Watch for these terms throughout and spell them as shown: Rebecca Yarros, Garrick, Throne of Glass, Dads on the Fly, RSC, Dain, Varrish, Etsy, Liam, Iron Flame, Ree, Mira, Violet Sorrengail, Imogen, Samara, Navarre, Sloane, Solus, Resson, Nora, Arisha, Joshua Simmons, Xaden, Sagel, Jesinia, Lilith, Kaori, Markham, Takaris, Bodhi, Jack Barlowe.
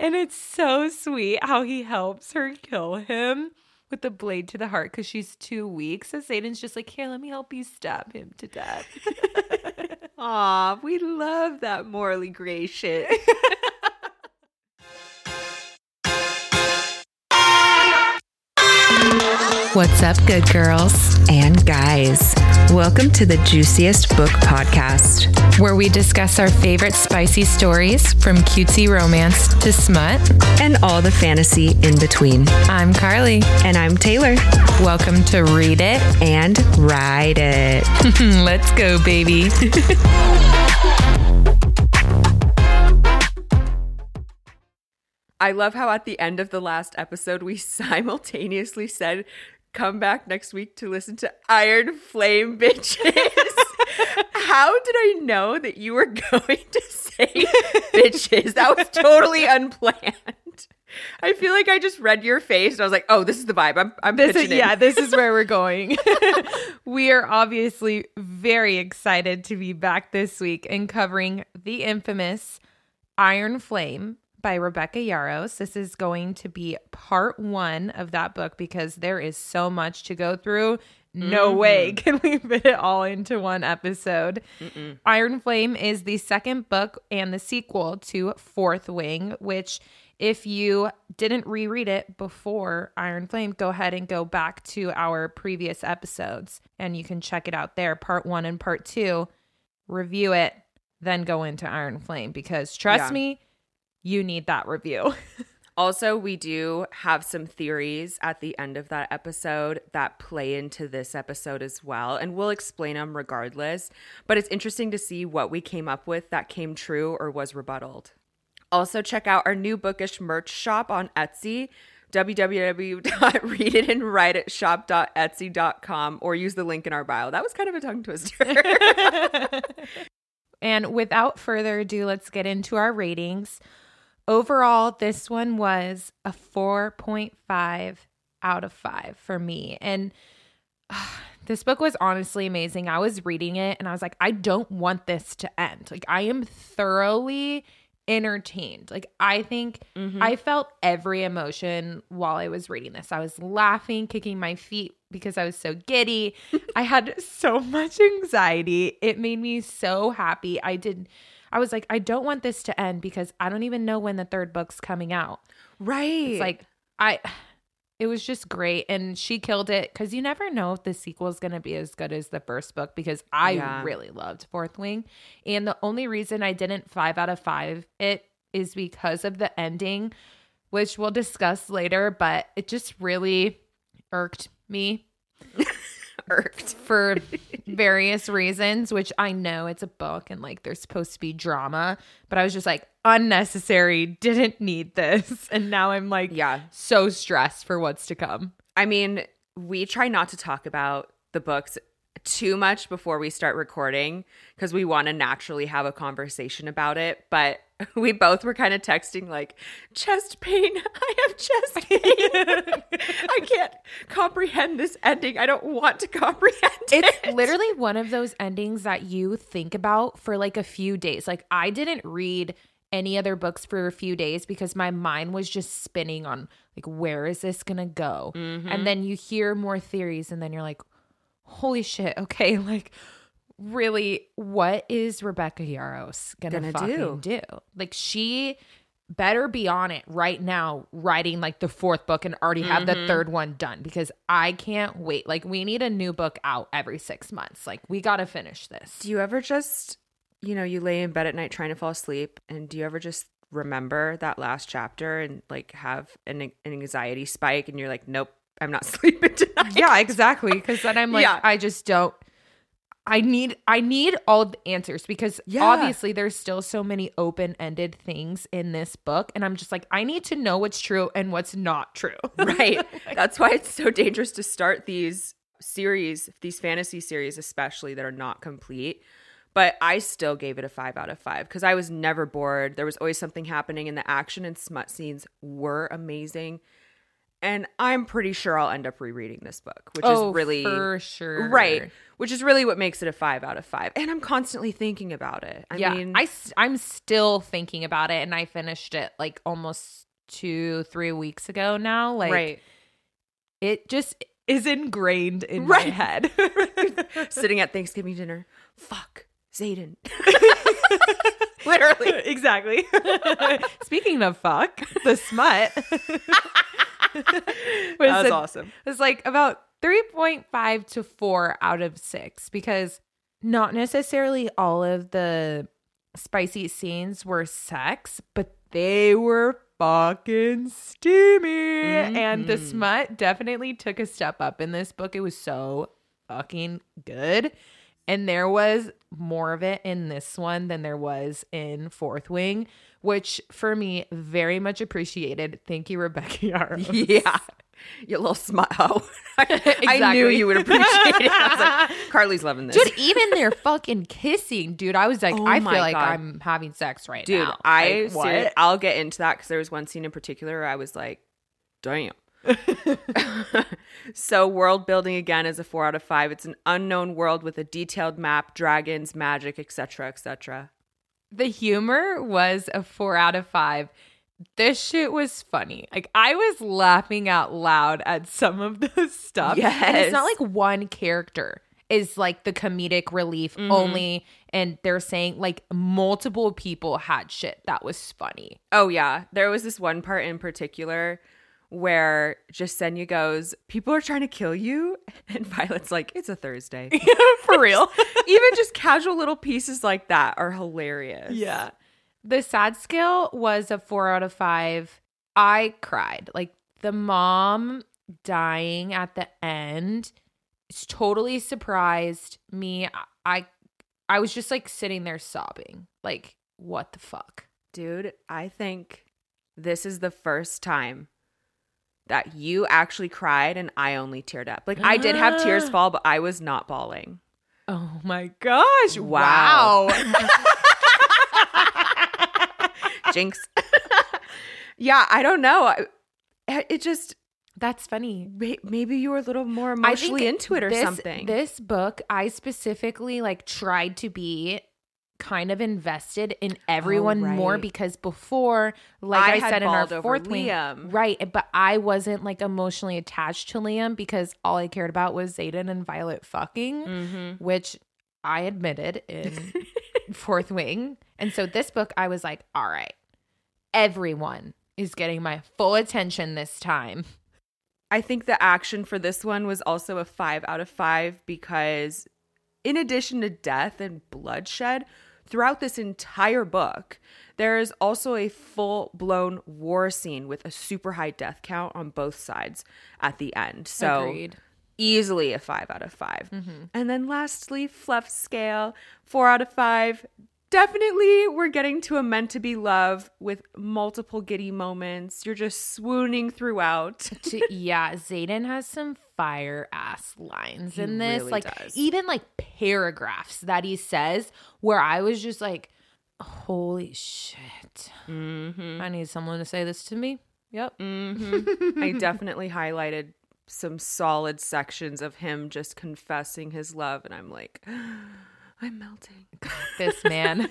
And it's so sweet how he helps her kill him with the blade to the heart because she's too weak. So Xaden's just like, here, let me help you stab him to death. Aw, we love that morally gray shit. What's up, good girls and guys? Welcome to the Juiciest Book Podcast, where we discuss our favorite spicy stories from cutesy romance to smut and all the fantasy in between. I'm Carly. And I'm Taylor. Welcome to Read It and Ride It. Let's go, baby. I love how at the end of the last episode, we simultaneously said, come back next week to listen to Iron Flame, bitches. How did I know that you were going to say bitches? That was totally unplanned. I feel like I just read your face and I was like, oh, this is the vibe. I'm pitching in. Yeah, this is where we're going. We are obviously very excited to be back this week and covering the infamous Iron Flame by Rebecca Yarros. This is going to be part one of that book because there is so much to go through. No way can we fit it all into one episode. Iron Flame is the second book and the sequel to Fourth Wing, which if you didn't reread it before Iron Flame, go ahead and go back to our previous episodes and you can check it out there. Part one and part two, review it, then go into Iron Flame because trust me, you need that review. Also, we do have some theories at the end of that episode that play into this episode as well, and we'll explain them regardless. But it's interesting to see what we came up with that came true or was rebutted. Also, check out our new bookish merch shop on Etsy, www.readitandwriteitshop.etsy.com, or use the link in our bio. That was kind of a tongue twister. And without further ado, let's get into our ratings. Overall, this one was a 4.5 out of 5 for me. And this book was honestly amazing. I was reading it and I was like, I don't want this to end. Like, I am thoroughly entertained. Like, I think I felt every emotion while I was reading this. I was laughing, kicking my feet because I was so giddy. I had so much anxiety. It made me so happy. I was like, I don't want this to end because I don't even know when the third book's coming out. Right. It's like, it was just great. And she killed it because you never know if the sequel is going to be as good as the first book because I really loved Fourth Wing. And the only reason I didn't 5 out of 5 it is because of the ending, which we'll discuss later, but it just really irked me. For various reasons, which I know it's a book and like there's supposed to be drama, but I was just like, unnecessary, didn't need this. And now I'm like, so stressed for what's to come. I mean, we try not to talk about the books too much before we start recording because we want to naturally have a conversation about it, but we both were kind of texting like, chest pain, I have chest pain. I can't comprehend this ending. I don't want to comprehend it. It's literally one of those endings that you think about for like a few days. Like, I didn't read any other books for a few days because my mind was just spinning on like, where is this going to go? And then you hear more theories and then you're like, holy shit, okay, like, really, what is Rebecca Yarros gonna fucking do? Like, she better be on it right now, writing like the fourth book and already have the third one done because I can't wait. Like, we need a new book out every 6 months. Like, we gotta finish this. Do you ever just, you know, you lay in bed at night trying to fall asleep, and do you ever just remember that last chapter and like have an anxiety spike and you're like, nope, I'm not sleeping tonight? Yeah, exactly. Because then I'm like, I just don't. I need all the answers because obviously there's still so many open-ended things in this book. And I'm just like, I need to know what's true and what's not true. Right. That's why it's so dangerous to start these series, these fantasy series especially, that are not complete. But I still gave it a 5 out of 5 because I was never bored. There was always something happening, and the action and smut scenes were amazing. And I'm pretty sure I'll end up rereading this book, which is really for sure. Right. Which is really what makes it a 5 out of 5. And I'm constantly thinking about it. I mean, I'm still thinking about it. And I finished it like almost 2-3 weeks ago now. Like, right. It just is ingrained in my head. Sitting at Thanksgiving dinner. Fuck, Xaden. Literally. Exactly. Speaking of fuck, the smut. That was awesome. It's like about 3.5 to 4 out of 6 because not necessarily all of the spicy scenes were sex, but they were fucking steamy. Mm-hmm. And the smut definitely took a step up in this book. It was so fucking good. And there was more of it in this one than there was in Fourth Wing, which for me, very much appreciated. Thank you, Rebecca Yarros. Yeah. Your little smile. Exactly. I knew you would appreciate it. I was like, Carly's loving this. Dude, even their fucking kissing, dude. I was like, I feel like I'm having sex right now. Dude, I'll get into that because there was one scene in particular where I was like, damn. So world building again is a 4 out of 5. It's an unknown world with a detailed map, dragons, magic, etc., etc. The humor was a 4 out of 5. This shit was funny. Like, I was laughing out loud at some of the stuff. Yes. And it's not like one character is like the comedic relief only, and they're saying like multiple people had shit that was funny. Oh yeah, there was this one part in particular where Jesinia goes, people are trying to kill you. And Violet's like, it's a Thursday. For real. Even just casual little pieces like that are hilarious. Yeah. The sad scale was a 4 out of 5. I cried. Like, the mom dying at the end totally surprised me. I was just like sitting there sobbing. Like, what the fuck? Dude, I think this is the first time that you actually cried and I only teared up. Like, I did have tears fall, but I was not bawling. Oh my gosh. Wow. Jinx. Yeah, I don't know. It just... That's funny. Maybe you were a little more emotionally into it or something. This book, I specifically like tried to be kind of invested in everyone more because before, like I said in our Fourth Wing, right, but I wasn't like emotionally attached to Liam because all I cared about was Xaden and Violet fucking, which I admitted in Fourth Wing. And so this book I was like, all right, everyone is getting my full attention this time. I think the action for this one was also a 5 out of 5 because in addition to death and bloodshed, throughout this entire book, there is also a full-blown war scene with a super high death count on both sides at the end. So agreed. Easily a 5 out of 5. Mm-hmm. And then lastly, fluff scale, 4 out of 5. Definitely we're getting to a meant-to-be love with multiple giddy moments. You're just swooning throughout. Yeah, Xaden has some fire-ass lines in this. Really does. Even like paragraphs that he says where I was just like, holy shit. Mm-hmm. I need someone to say this to me. Yep. Mm-hmm. I definitely highlighted some solid sections of him just confessing his love, and I'm like... I'm melting. This man.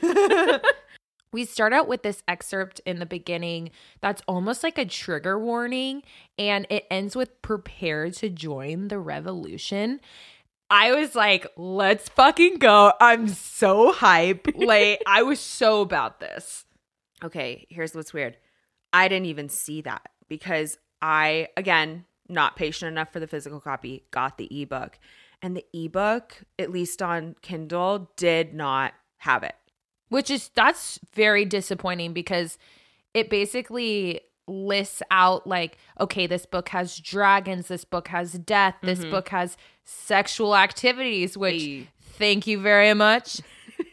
We start out with this excerpt in the beginning that's almost like a trigger warning, and it ends with prepare to join the revolution. I was like, let's fucking go. I'm so hype. Like, I was so about this. Okay, here's what's weird. I didn't even see that because I, again, not patient enough for the physical copy, got the ebook. And the ebook, at least on Kindle, did not have it. Which is, that's very disappointing because it basically lists out like, okay, this book has dragons, this book has death, this book has sexual activities, which thank you very much.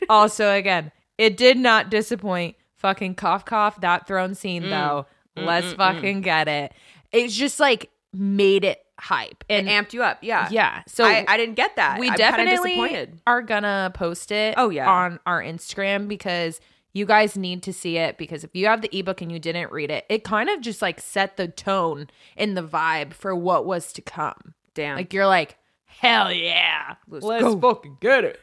Also, again, it did not disappoint. Fucking cough, cough, that throne scene though. Let's fucking get it. It's just like made it hype and amped you up. Yeah So I didn't get that. I'm definitely are gonna post it on our Instagram because You guys need to see it, because if you have the ebook and you didn't read it, it kind of just like set the tone and the vibe for what was to come. Damn. Like you're like, hell yeah. Let's fucking get it.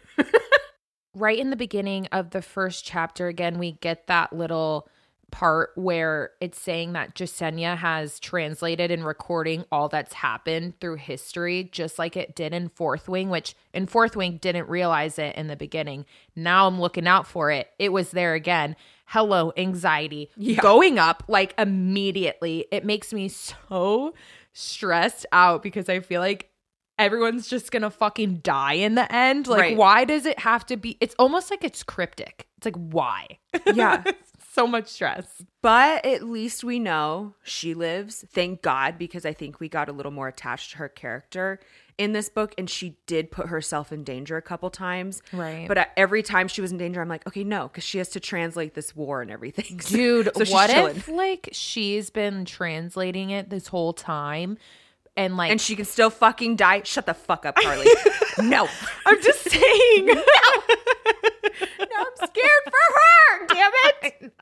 Right in the beginning of the first chapter, again, we get that little part where it's saying that Jesinia has translated and recording all that's happened through history, just like it did in Fourth Wing, which in Fourth Wing didn't realize it in the beginning. Now I'm looking out for it. It was there again. Hello, anxiety. Yeah. Going up like immediately. It makes me so stressed out because I feel like everyone's just gonna fucking die in the end. Like, right. Why does it have to be? It's almost like it's cryptic. It's like, why? Yeah. So much stress. But at least we know she lives. Thank God, because I think we got a little more attached to her character in this book. And she did put herself in danger a couple times. Right. But every time she was in danger, I'm like, okay, no, because she has to translate this war and everything. Dude, so what if like she's been translating it this whole time? And like, and she can still fucking die. Shut the fuck up, Carly. No, I'm just saying. No, I'm scared for her. Damn it.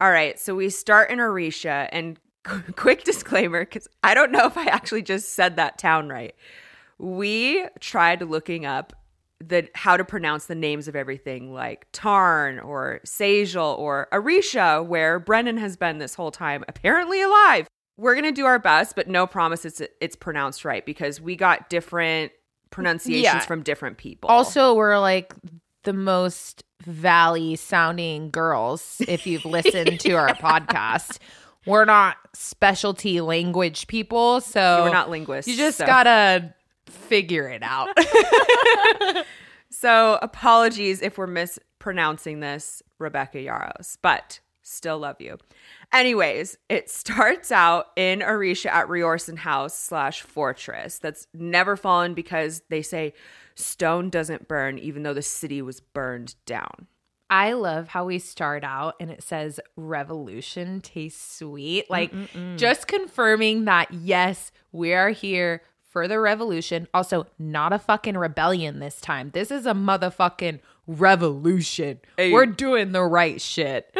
All right, so we start in Arisha, and quick disclaimer, because I don't know if I actually just said that town right. We tried looking up how to pronounce the names of everything, like Tairn or Sagil or Arisha, where Brennan has been this whole time, apparently alive. We're going to do our best, but no promise it's pronounced right, because we got different pronunciations from different people. Also, we're like the most valley-sounding girls, if you've listened to our podcast. We're not specialty language people, so... We're not linguists. You just got to figure it out. So apologies if we're mispronouncing this, Rebecca Yarros, but... Still love you. Anyways, it starts out in Arisha at Riorsan House / Fortress that's never fallen, because they say stone doesn't burn, even though the city was burned down. I love how we start out and it says revolution tastes sweet. Like just confirming that, yes, we are here for the revolution. Also, not a fucking rebellion this time. This is a motherfucking revolution. Hey. We're doing the right shit.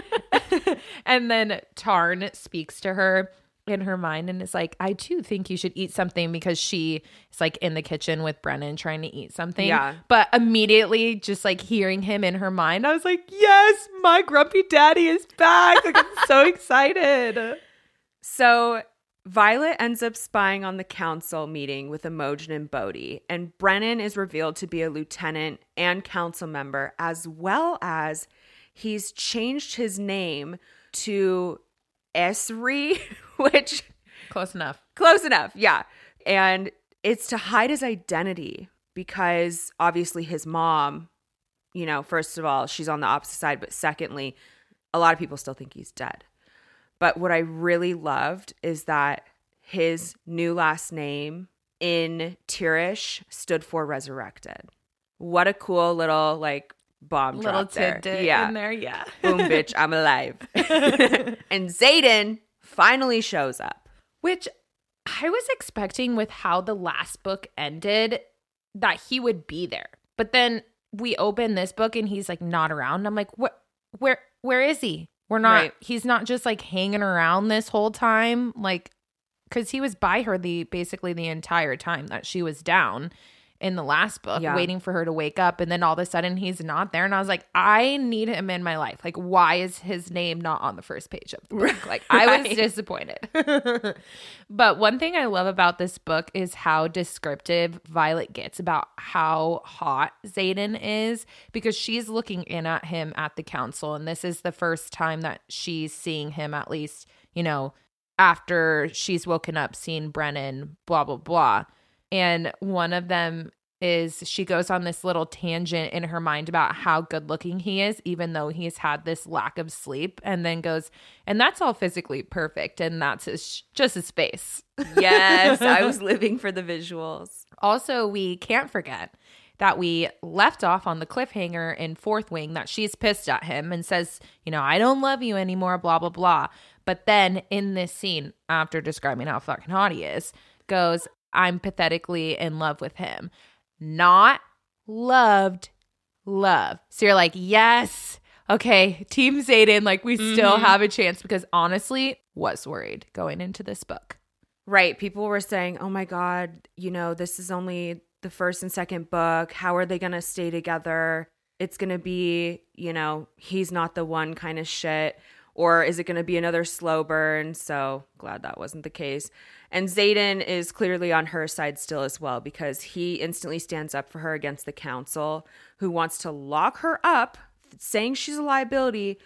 And then Tairn speaks to her in her mind and is like, I too think you should eat something, because she is like in the kitchen with Brennan trying to eat something. Yeah. But immediately just like hearing him in her mind, I was like, yes, my grumpy daddy is back. Like, I'm so excited. So Violet ends up spying on the council meeting with Imogen and Bodhi, and Brennan is revealed to be a lieutenant and council member, as well as he's changed his name to Esri, which... Close enough. Close enough, yeah. And it's to hide his identity, because obviously his mom, you know, first of all, she's on the opposite side, but secondly, a lot of people still think he's dead. But what I really loved is that his new last name in Tirish stood for resurrected. What a cool little, like... bomb little drop tidbit there. Yeah. In there, yeah. Boom, bitch, I'm alive. And Xaden finally shows up, which I was expecting with how the last book ended that he would be there, but then we open this book and he's like not around. I'm like, what? Where is he? We're not. Right. He's not just like hanging around this whole time, like, because he was by her basically the entire time that she was down. In the last book, waiting for her to wake up, and then all of a sudden he's not there, and I was like, I need him in my life. Like, why is his name not on the first page of the book? Like, right. I was disappointed. But one thing I love about this book is how descriptive Violet gets about how hot Xaden is, because she's looking in at him at the council, and this is the first time that she's seeing him, at least, you know, after she's woken up, seeing Brennan, blah, blah, blah. And one of them is she goes on this little tangent in her mind about how good looking he is, even though he's had this lack of sleep, and then goes, and that's all physically perfect. And that's just his face. Yes, I was living for the visuals. Also, we can't forget that we left off on the cliffhanger in Fourth Wing that she's pissed at him and says, you know, I don't love you anymore, blah, blah, blah. But then in this scene, after describing how fucking hot he is, goes, I'm pathetically in love with him. Not loved, love. So you're like, yes, okay, Team Xaden, like we still have a chance, because honestly, was worried going into this book. Right. People were saying, oh my God, you know, this is only the first and second book. How are they going to stay together? It's going to be, you know, he's not the one kind of shit. Or is it going to be another slow burn? So glad that wasn't the case. And Xaden is clearly on her side still as well, because he instantly stands up for her against the council, who wants to lock her up, saying she's a liability.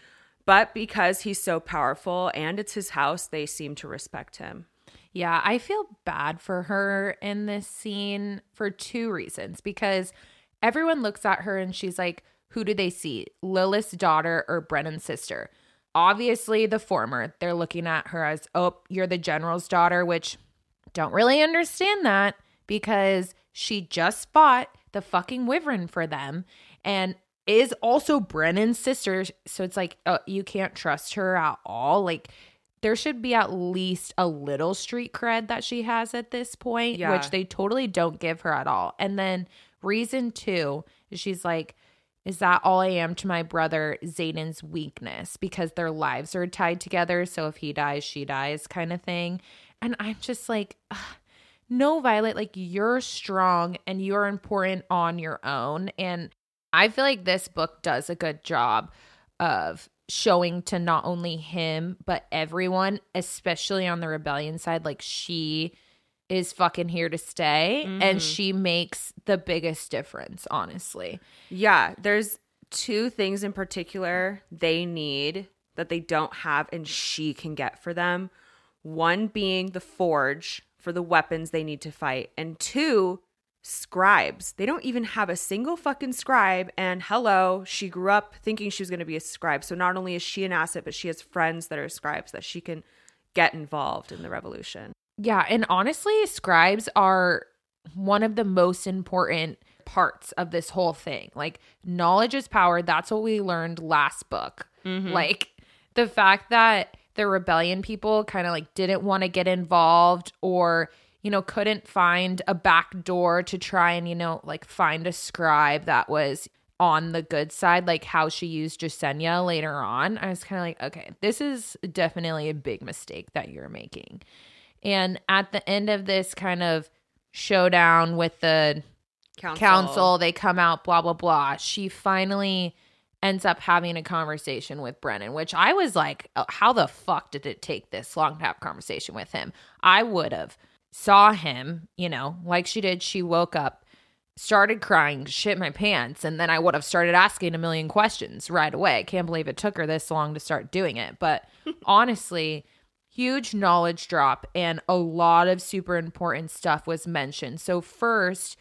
But because he's so powerful and it's his house, they seem to respect him. Yeah, I feel bad for her in this scene for two reasons, because everyone looks at her and she's like, who do they see? Lilith's daughter or Brennan's sister? Obviously, the former. They're looking at her as, oh, you're the general's daughter, which don't really understand that, because she just fought the fucking wyvern for them and is also Brennan's sister. So it's like, you can't trust her at all. Like, there should be at least a little street cred that she has at this point, yeah, which they totally don't give her at all. And then reason two, she's like, is that all I am to my brother Xaden's weakness, because their lives are tied together. So if he dies, she dies kind of thing. And I'm just like, no, Violet, like you're strong and you're important on your own. And I feel like this book does a good job of showing to not only him, but everyone, especially on the rebellion side, like she is fucking here to stay, and she makes the biggest difference, honestly. Yeah, there's two things in particular they need that they don't have and she can get for them. One being the forge for the weapons they need to fight, and two, scribes. They don't even have a single fucking scribe, and hello, she grew up thinking she was going to be a scribe. So not only is she an asset, but she has friends that are scribes that she can get involved in the revolution. Yeah, and honestly, scribes are one of the most important parts of this whole thing. Like, knowledge is power. That's what we learned last book. Mm-hmm. Like, the fact that the rebellion people kind of like didn't want to get involved, or, you know, couldn't find a back door to try and, you know, like find a scribe that was on the good side, like how she used Jesinia later on. I was kind of like, okay, this is definitely a big mistake that you're making. And at the end of this kind of showdown with the council, they come out, blah, blah, blah. She finally ends up having a conversation with Brennan, which I was like, oh, how the fuck did it take this long to have a conversation with him? I would have saw him, you know, like she did. She woke up, started crying, shit my pants, and then I would have started asking a million questions right away. I can't believe it took her this long to start doing it. But honestly, huge knowledge drop, and a lot of super important stuff was mentioned. So first,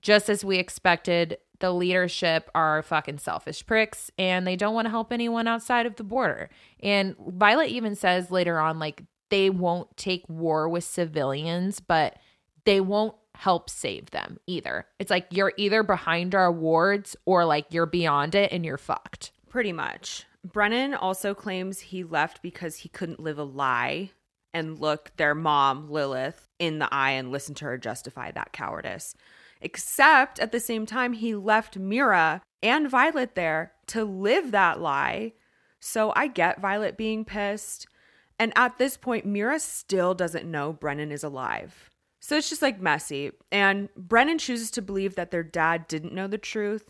just as we expected, the leadership are fucking selfish pricks and they don't want to help anyone outside of the border. And Violet even says later on, like, they won't take war with civilians, but they won't help save them either. It's like, you're either behind our wards or like you're beyond it and you're fucked. Pretty much. Brennan also claims he left because he couldn't live a lie and look their mom, Lilith, in the eye and listen to her justify that cowardice. Except at the same time, he left Mira and Violet there to live that lie. So I get Violet being pissed. And at this point, Mira still doesn't know Brennan is alive. So it's just like messy. And Brennan chooses to believe that their dad didn't know the truth.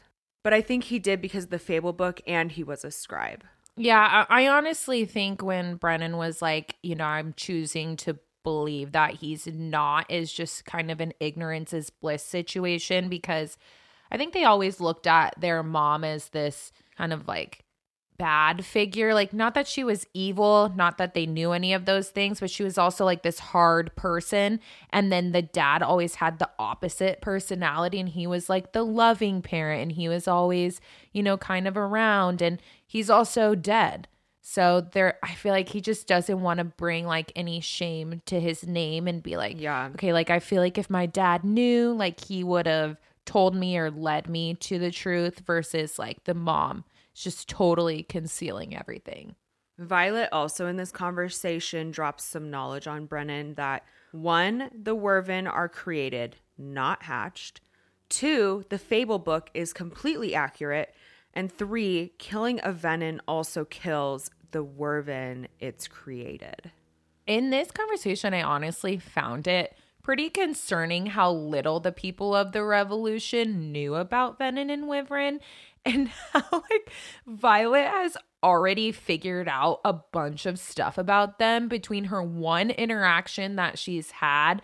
But I think he did because of the Fable book, and he was a scribe. Yeah, I honestly think when Brennan was like, you know, I'm choosing to believe that he's not, is just kind of an ignorance is bliss situation, because I think they always looked at their mom as this kind of like bad figure. Like, not that she was evil, not that they knew any of those things, but she was also like this hard person. And then the dad always had the opposite personality, and he was like the loving parent, and he was always, you know, kind of around, and he's also dead. So there, I feel like he just doesn't want to bring like any shame to his name and be like, yeah, okay, like I feel like if my dad knew, like he would have told me or led me to the truth, versus like the mom just totally concealing everything. Violet also in this conversation drops some knowledge on Brennan that, one, the Wyvern are created, not hatched. Two, the Fable book is completely accurate. And 3, killing a venom also kills the werven it's created. In this conversation, I honestly found it pretty concerning how little the people of the revolution knew about venom and wyvern, and how like Violet has already figured out a bunch of stuff about them between her one interaction that she's had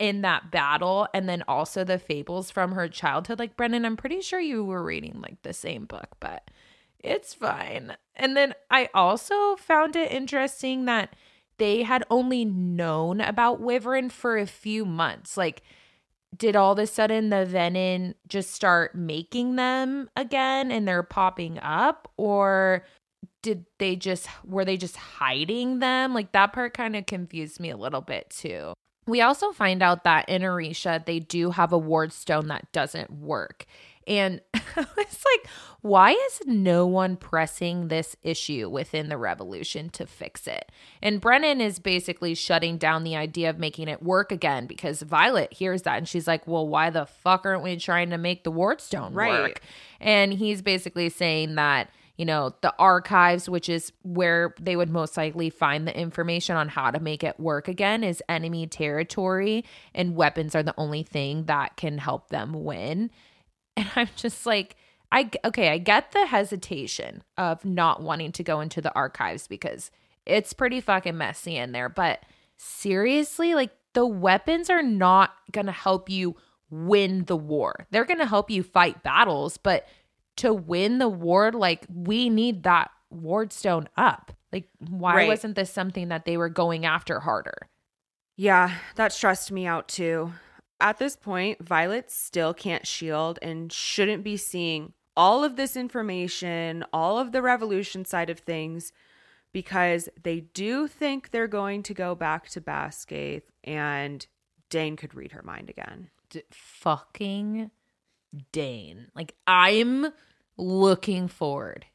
in that battle and then also the fables from her childhood. Like, Brennan, I'm pretty sure you were reading like the same book, but it's fine. And then I also found it interesting that they had only known about wyvern for a few months. Like, did all of a sudden the venom just start making them again and they're popping up? Or were they just hiding them? Like, that part kind of confused me a little bit too. We also find out that in Arisha, they do have a ward stone that doesn't work. And it's like, why is no one pressing this issue within the revolution to fix it? And Brennan is basically shutting down the idea of making it work again because Violet hears that and she's like, well, why the fuck aren't we trying to make the ward stone work? And he's basically saying that, you know, the archives, which is where they would most likely find the information on how to make it work again, is enemy territory, and weapons are the only thing that can help them win. And I'm just like, I get the hesitation of not wanting to go into the archives because it's pretty fucking messy in there. But seriously, like, the weapons are not going to help you win the war. They're going to help you fight battles, but to win the ward, like, we need that ward stone up. Like, why wasn't this something that they were going after harder? Yeah, that stressed me out too. At this point, Violet still can't shield and shouldn't be seeing all of this information, all of the revolution side of things, because they do think they're going to go back to Basgiath, and Dain could read her mind again. Fucking Dain. Like, I'm looking forward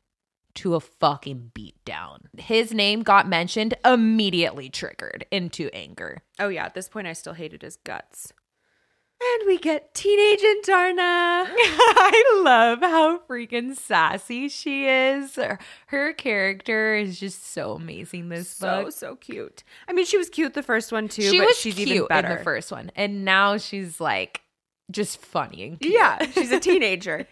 to a fucking beatdown. His name got mentioned, immediately triggered into anger. Oh yeah, at this point I still hated his guts. And we get teenage Andarna. I love how freaking sassy she is. Her character is just so amazing this book. So cute. I mean, she was cute the first one too, she's cute even better in the first one. And now she's like just funny and cute. Yeah, she's a teenager.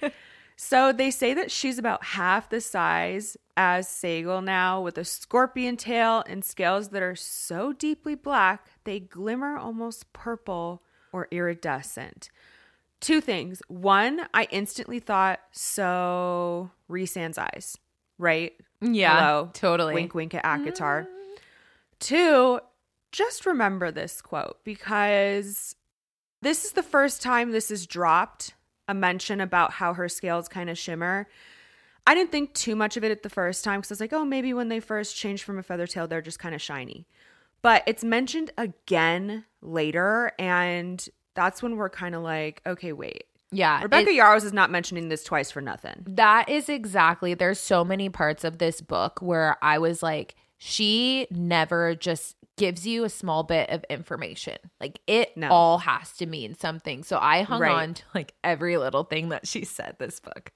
So they say that she's about half the size as Sagel now, with a scorpion tail and scales that are so deeply black they glimmer almost purple or iridescent. Two things. One, I instantly thought, so Ree San's eyes, right? Yeah, hello, totally. Wink, wink at Akatar. Two, just remember this quote because this is the first time this is dropped, a mention about how her scales kind of shimmer. I didn't think too much of it at the first time because I was like, oh, maybe when they first changed from a feather tail, they're just kind of shiny. But it's mentioned again later, and that's when we're kind of like, okay, wait. Yeah. Rebecca Yarros is not mentioning this twice for nothing. That is exactly. There's so many parts of this book where I was like, she never just gives you a small bit of information. Like, all has to mean something. So I hung on to like every little thing that she said this book.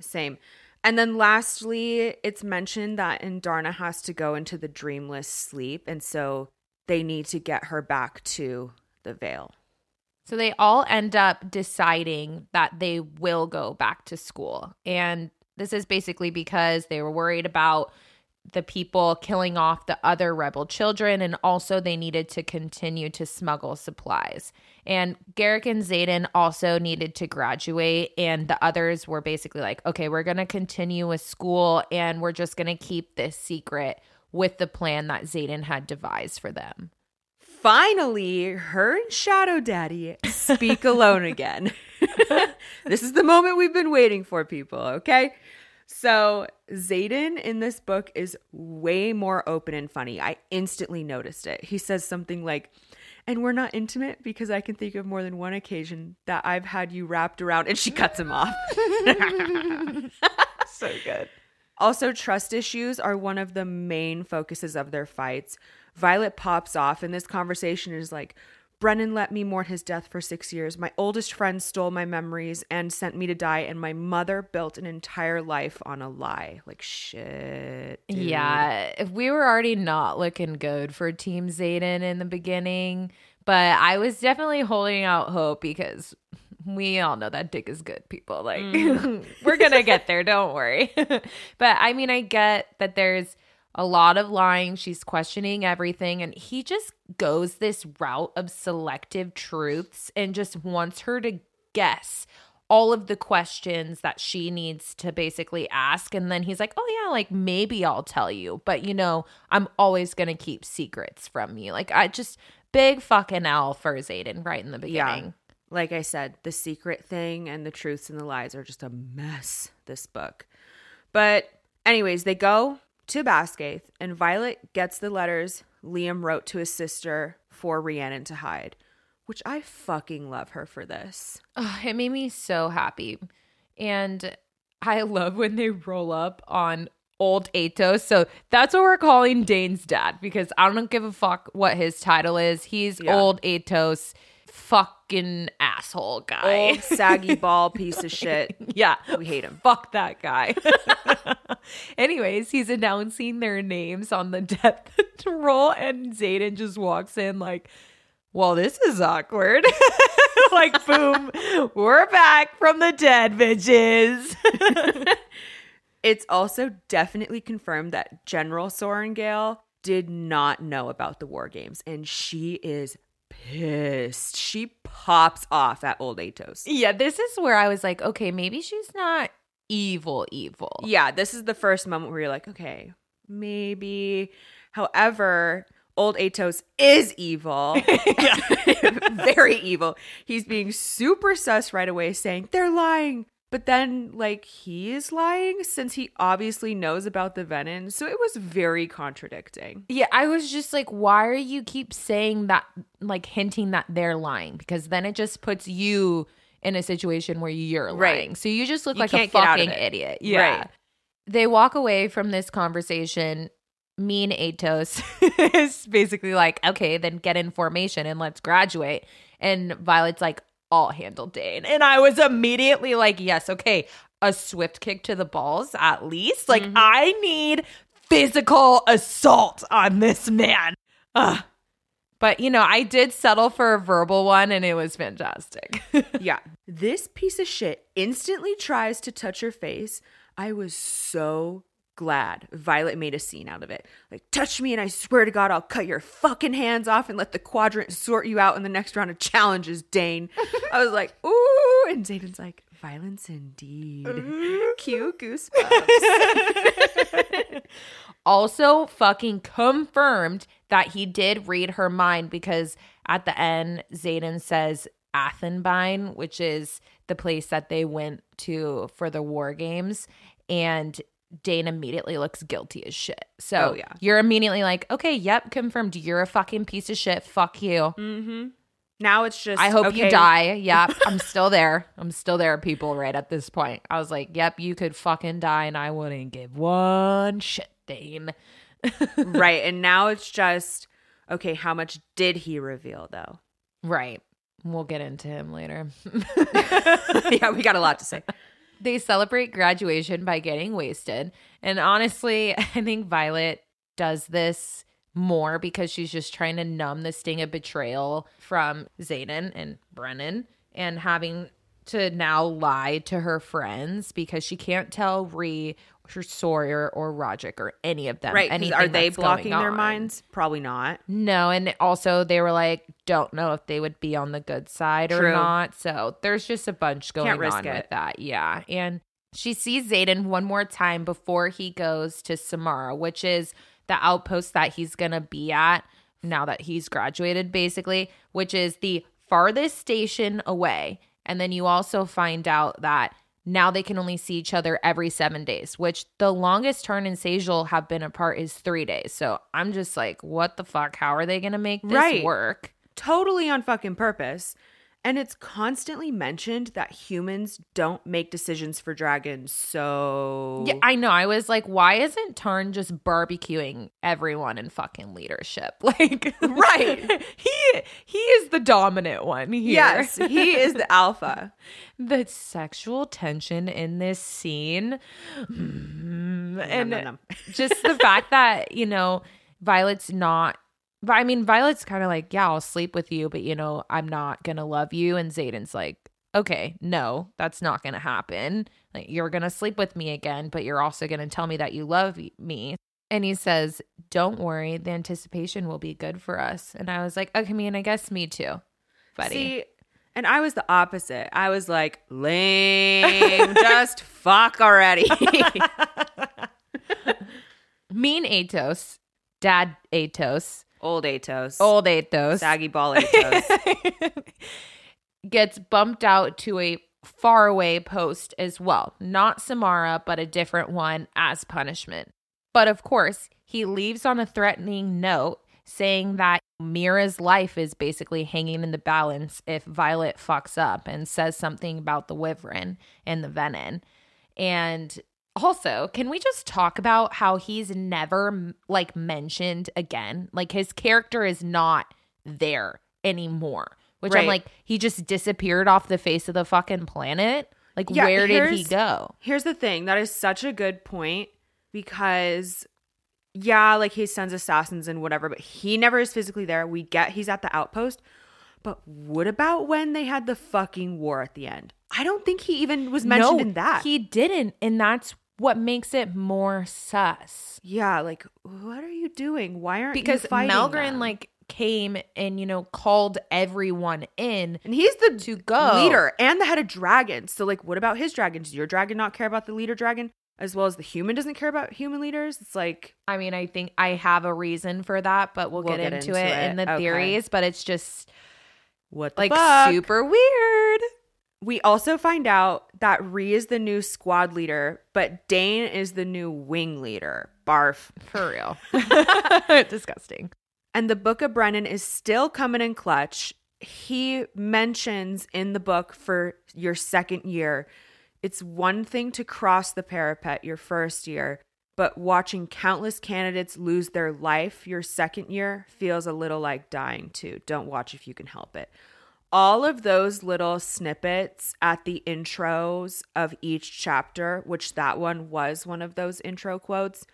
Same. And then lastly, it's mentioned that Andarna has to go into the dreamless sleep. And so they need to get her back to the Vale. So they all end up deciding that they will go back to school. And this is basically because they were worried about the people killing off the other rebel children, and also they needed to continue to smuggle supplies. And Garrick and Xaden also needed to graduate, and the others were basically like, okay, we're going to continue with school and we're just going to keep this secret with the plan that Xaden had devised for them. Finally, her and Shadow Daddy speak alone again. This is the moment we've been waiting for, people, okay? So Xaden in this book is way more open and funny. I instantly noticed it. He says something like, and we're not intimate because I can think of more than one occasion that I've had you wrapped around, and she cuts him off. So good. Also, trust issues are one of the main focuses of their fights. Violet pops off in this conversation and is like, Brennan let me mourn his death for 6 years. My oldest friend stole my memories and sent me to die. And my mother built an entire life on a lie. Like, shit, dude. Yeah, if we were already not looking good for Team Xaden in the beginning. But I was definitely holding out hope because we all know that dick is good, people. Like, we're going to get there. Don't worry. But I mean, I get that there's a lot of lying. She's questioning everything. And he just goes this route of selective truths and just wants her to guess all of the questions that she needs to basically ask. And then he's like, oh, yeah, like maybe I'll tell you. But, you know, I'm always going to keep secrets from you. Like, I just big fucking L for Xaden right in the beginning. Yeah. Like I said, the secret thing and the truths and the lies are just a mess, this book. But anyways, they go to Basgiath, and Violet gets the letters Liam wrote to his sister for Rhiannon to hide, which I fucking love her for this. Oh, it made me so happy. And I love when they roll up on old Atos. So that's what we're calling Dane's dad, because I don't give a fuck what his title is. He's old Atos. Fucking asshole guy. Old saggy ball piece of shit. Yeah. We hate him. Fuck that guy. Anyways, he's announcing their names on the death roll, and Xaden just walks in like, well, this is awkward. Like, boom, we're back from the dead, bitches. It's also definitely confirmed that General Sorrengail did not know about the war games, and she is pissed. She pops off at old Atos. Yeah, this is where I was like, okay, maybe she's not evil. Yeah, this is the first moment where you're like, okay, maybe. However, old Atos is evil. Very evil. He's being super sus right away, saying they're lying. But then, like, he is lying since he obviously knows about the venom. So it was very contradicting. Yeah, I was just like, why are you keep saying that, like, hinting that they're lying? Because then it just puts you in a situation where you're lying. Right. So you just look like a fucking idiot. Yeah. Right. They walk away from this conversation. Mean Atos is basically like, okay, then get in formation and let's graduate. And Violet's like, all handled Dain. And I was immediately like, yes, okay, a swift kick to the balls at least. Like, I need physical assault on this man. But, you know, I did settle for a verbal one, and it was fantastic. Yeah. This piece of shit instantly tries to touch her face. I was so glad Violet made a scene out of it. Like, touch me and I swear to God I'll cut your fucking hands off and let the quadrant sort you out in the next round of challenges, Dain. I was like, ooh. And Xaden's like, violence indeed. Cute goosebumps. Also fucking confirmed that he did read her mind, because at the end Xaden says Athenbine, which is the place that they went to for the war games, and Dain immediately looks guilty as shit. So you're immediately like, okay, yep, confirmed. You're a fucking piece of shit. Fuck you. Now it's just, I hope you die. Yep, I'm still there. I'm still there, people, right at this point. I was like, yep, you could fucking die and I wouldn't give one shit, Dain. Right. And now it's just, okay, how much did he reveal though? Right. We'll get into him later. Yeah, we got a lot to say. They celebrate graduation by getting wasted. And honestly, I think Violet does this more because she's just trying to numb the sting of betrayal from Xaden and Brennan, and having to now lie to her friends because she can't tell Ree or Sawyer or Roderick or any of them. Right. Are they blocking their minds? Probably not. No. And also they were like, don't know if they would be on the good side or not. So there's just a bunch going on with that. Yeah. And she sees Xaden one more time before he goes to Samara, which is the outpost that he's going to be at now that he's graduated, basically, which is the farthest station away. And then you also find out that now they can only see each other every 7 days, which the longest Tairn and Sajal have been apart is 3 days. So I'm just like, what the fuck? How are they going to make this work? Totally on fucking purpose. And it's constantly mentioned that humans don't make decisions for dragons, so... Yeah, I know. I was like, why isn't Tairn just barbecuing everyone in fucking leadership? Like, right. He is the dominant one here. Yes, he is the alpha. The sexual tension in this scene. And just the fact that, you know, Violet's kind of like, yeah, I'll sleep with you, but, you know, I'm not going to love you. And Xaden's like, okay, no, that's not going to happen. Like, you're going to sleep with me again, but you're also going to tell me that you love me. And he says, don't worry, the anticipation will be good for us. And I was like, okay, I mean, I guess me too, buddy. See, and I was the opposite. I was like, lame, just fuck already. Mean Atos, Dad Atos. Old Atos. Saggy ball Atos. Gets bumped out to a faraway post as well. Not Samara, but a different one as punishment. But of course, he leaves on a threatening note saying that Mira's life is basically hanging in the balance if Violet fucks up and says something about the wyvern and the venom. And also, can we just talk about how he's never, like, mentioned again? Like, his character is not there anymore, which right. I'm like, he just disappeared off the face of the fucking planet. Like, yeah, where did he go? Here's the thing. That is such a good point because, yeah, like, he sends assassins and whatever, but he never is physically there. We get he's at the outpost. But what about when they had the fucking war at the end? I don't think he even was mentioned in that. He didn't. And that's what makes it more sus. Yeah. Like, what are you doing? Why aren't you fighting Malgren them? Like came and, you know, called everyone in. And he's the leader and the head of dragons. So like, what about his dragon? Does your dragon not care about the leader dragon? As well as the human doesn't care about human leaders? It's like... I mean, I think I have a reason for that, but we'll get into it in the theories. But it's just... What the fuck? Super weird. We also find out that Ree is the new squad leader, but Dain is the new wing leader. Barf. For real. Disgusting. And the Book of Brennan is still coming in clutch. He mentions in the book for your second year, it's one thing to cross the parapet your first year, but watching countless candidates lose their life your second year feels a little like dying too. Don't watch if you can help it. All of those little snippets at the intros of each chapter, which that one was one of those intro quotes,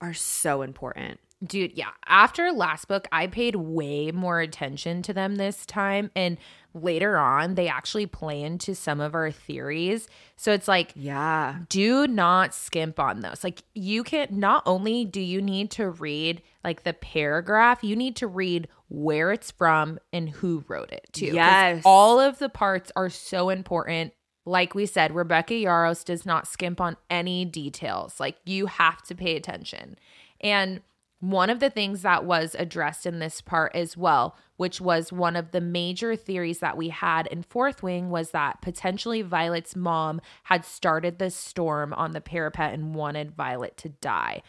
are so important. Dude, yeah. After last book, I paid way more attention to them this time. And later on, they actually play into some of our theories. So it's like, yeah, do not skimp on those. Like you can, not only do you need to read like the paragraph, you need to read where it's from and who wrote it too. Yes. All of the parts are so important. Like we said, Rebecca Yarros does not skimp on any details. Like you have to pay attention. And one of the things that was addressed in this part as well, which was one of the major theories that we had in Fourth Wing, was that potentially Violet's mom had started the storm on the parapet and wanted Violet to die.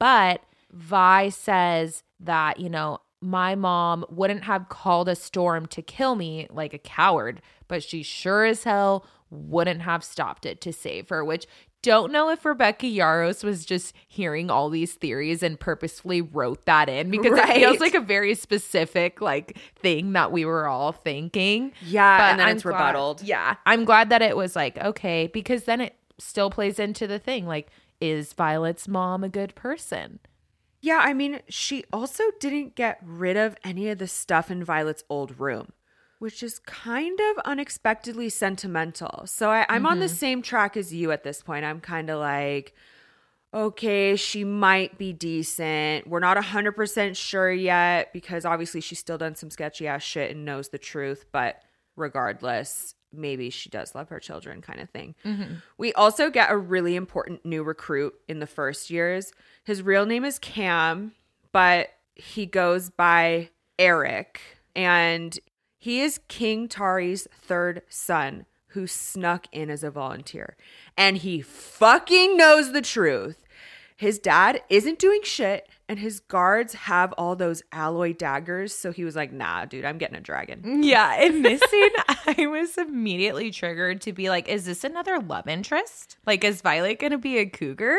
But Vi says that, you know, my mom wouldn't have called a storm to kill me like a coward, but she sure as hell wouldn't have stopped it to save her, which... Don't know if Rebecca Yarros was just hearing all these theories and purposefully wrote that in because It feels like a very specific like thing that we were all thinking. Yeah, but and then it's rebutted. Yeah, I'm glad that it was like, okay, because then it still plays into the thing like, is Violet's mom a good person? Yeah, I mean, she also didn't get rid of any of the stuff in Violet's old room, which is kind of unexpectedly sentimental. So I'm on the same track as you at this point. I'm kind of like, okay, she might be decent. We're not 100% sure yet because obviously she's still done some sketchy ass shit and knows the truth. But regardless, maybe she does love her children kind of thing. Mm-hmm. We also get a really important new recruit in the first years. His real name is Cam, but he goes by Aaric, and he is King Tari's third son who snuck in as a volunteer. And he fucking knows the truth. His dad isn't doing shit And his guards have all those alloy daggers. So he was like, nah, dude, I'm getting a dragon. Yeah. In this scene, I was immediately triggered to be like, is this another love interest? Like, is Violet going to be a cougar?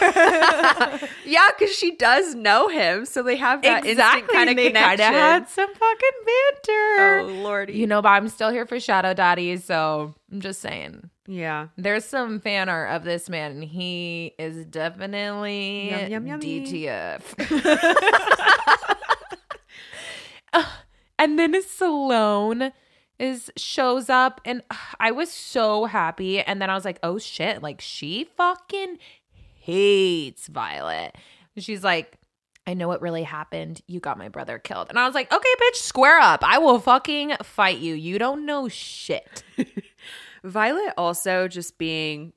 Yeah, because she does know him. So they have that instant kind of connection. They kind of had some fucking banter. Oh, Lordy. You know, but I'm still here for Shadow Daddy. So I'm just saying. Yeah. There's some fan art of this man, and he is definitely DTF. And then Sloane shows up, and I was so happy. And then I was like, oh shit, like she fucking hates Violet. And she's like, I know what really happened. You got my brother killed. And I was like, okay, bitch, square up. I will fucking fight you. You don't know shit. Violet also just being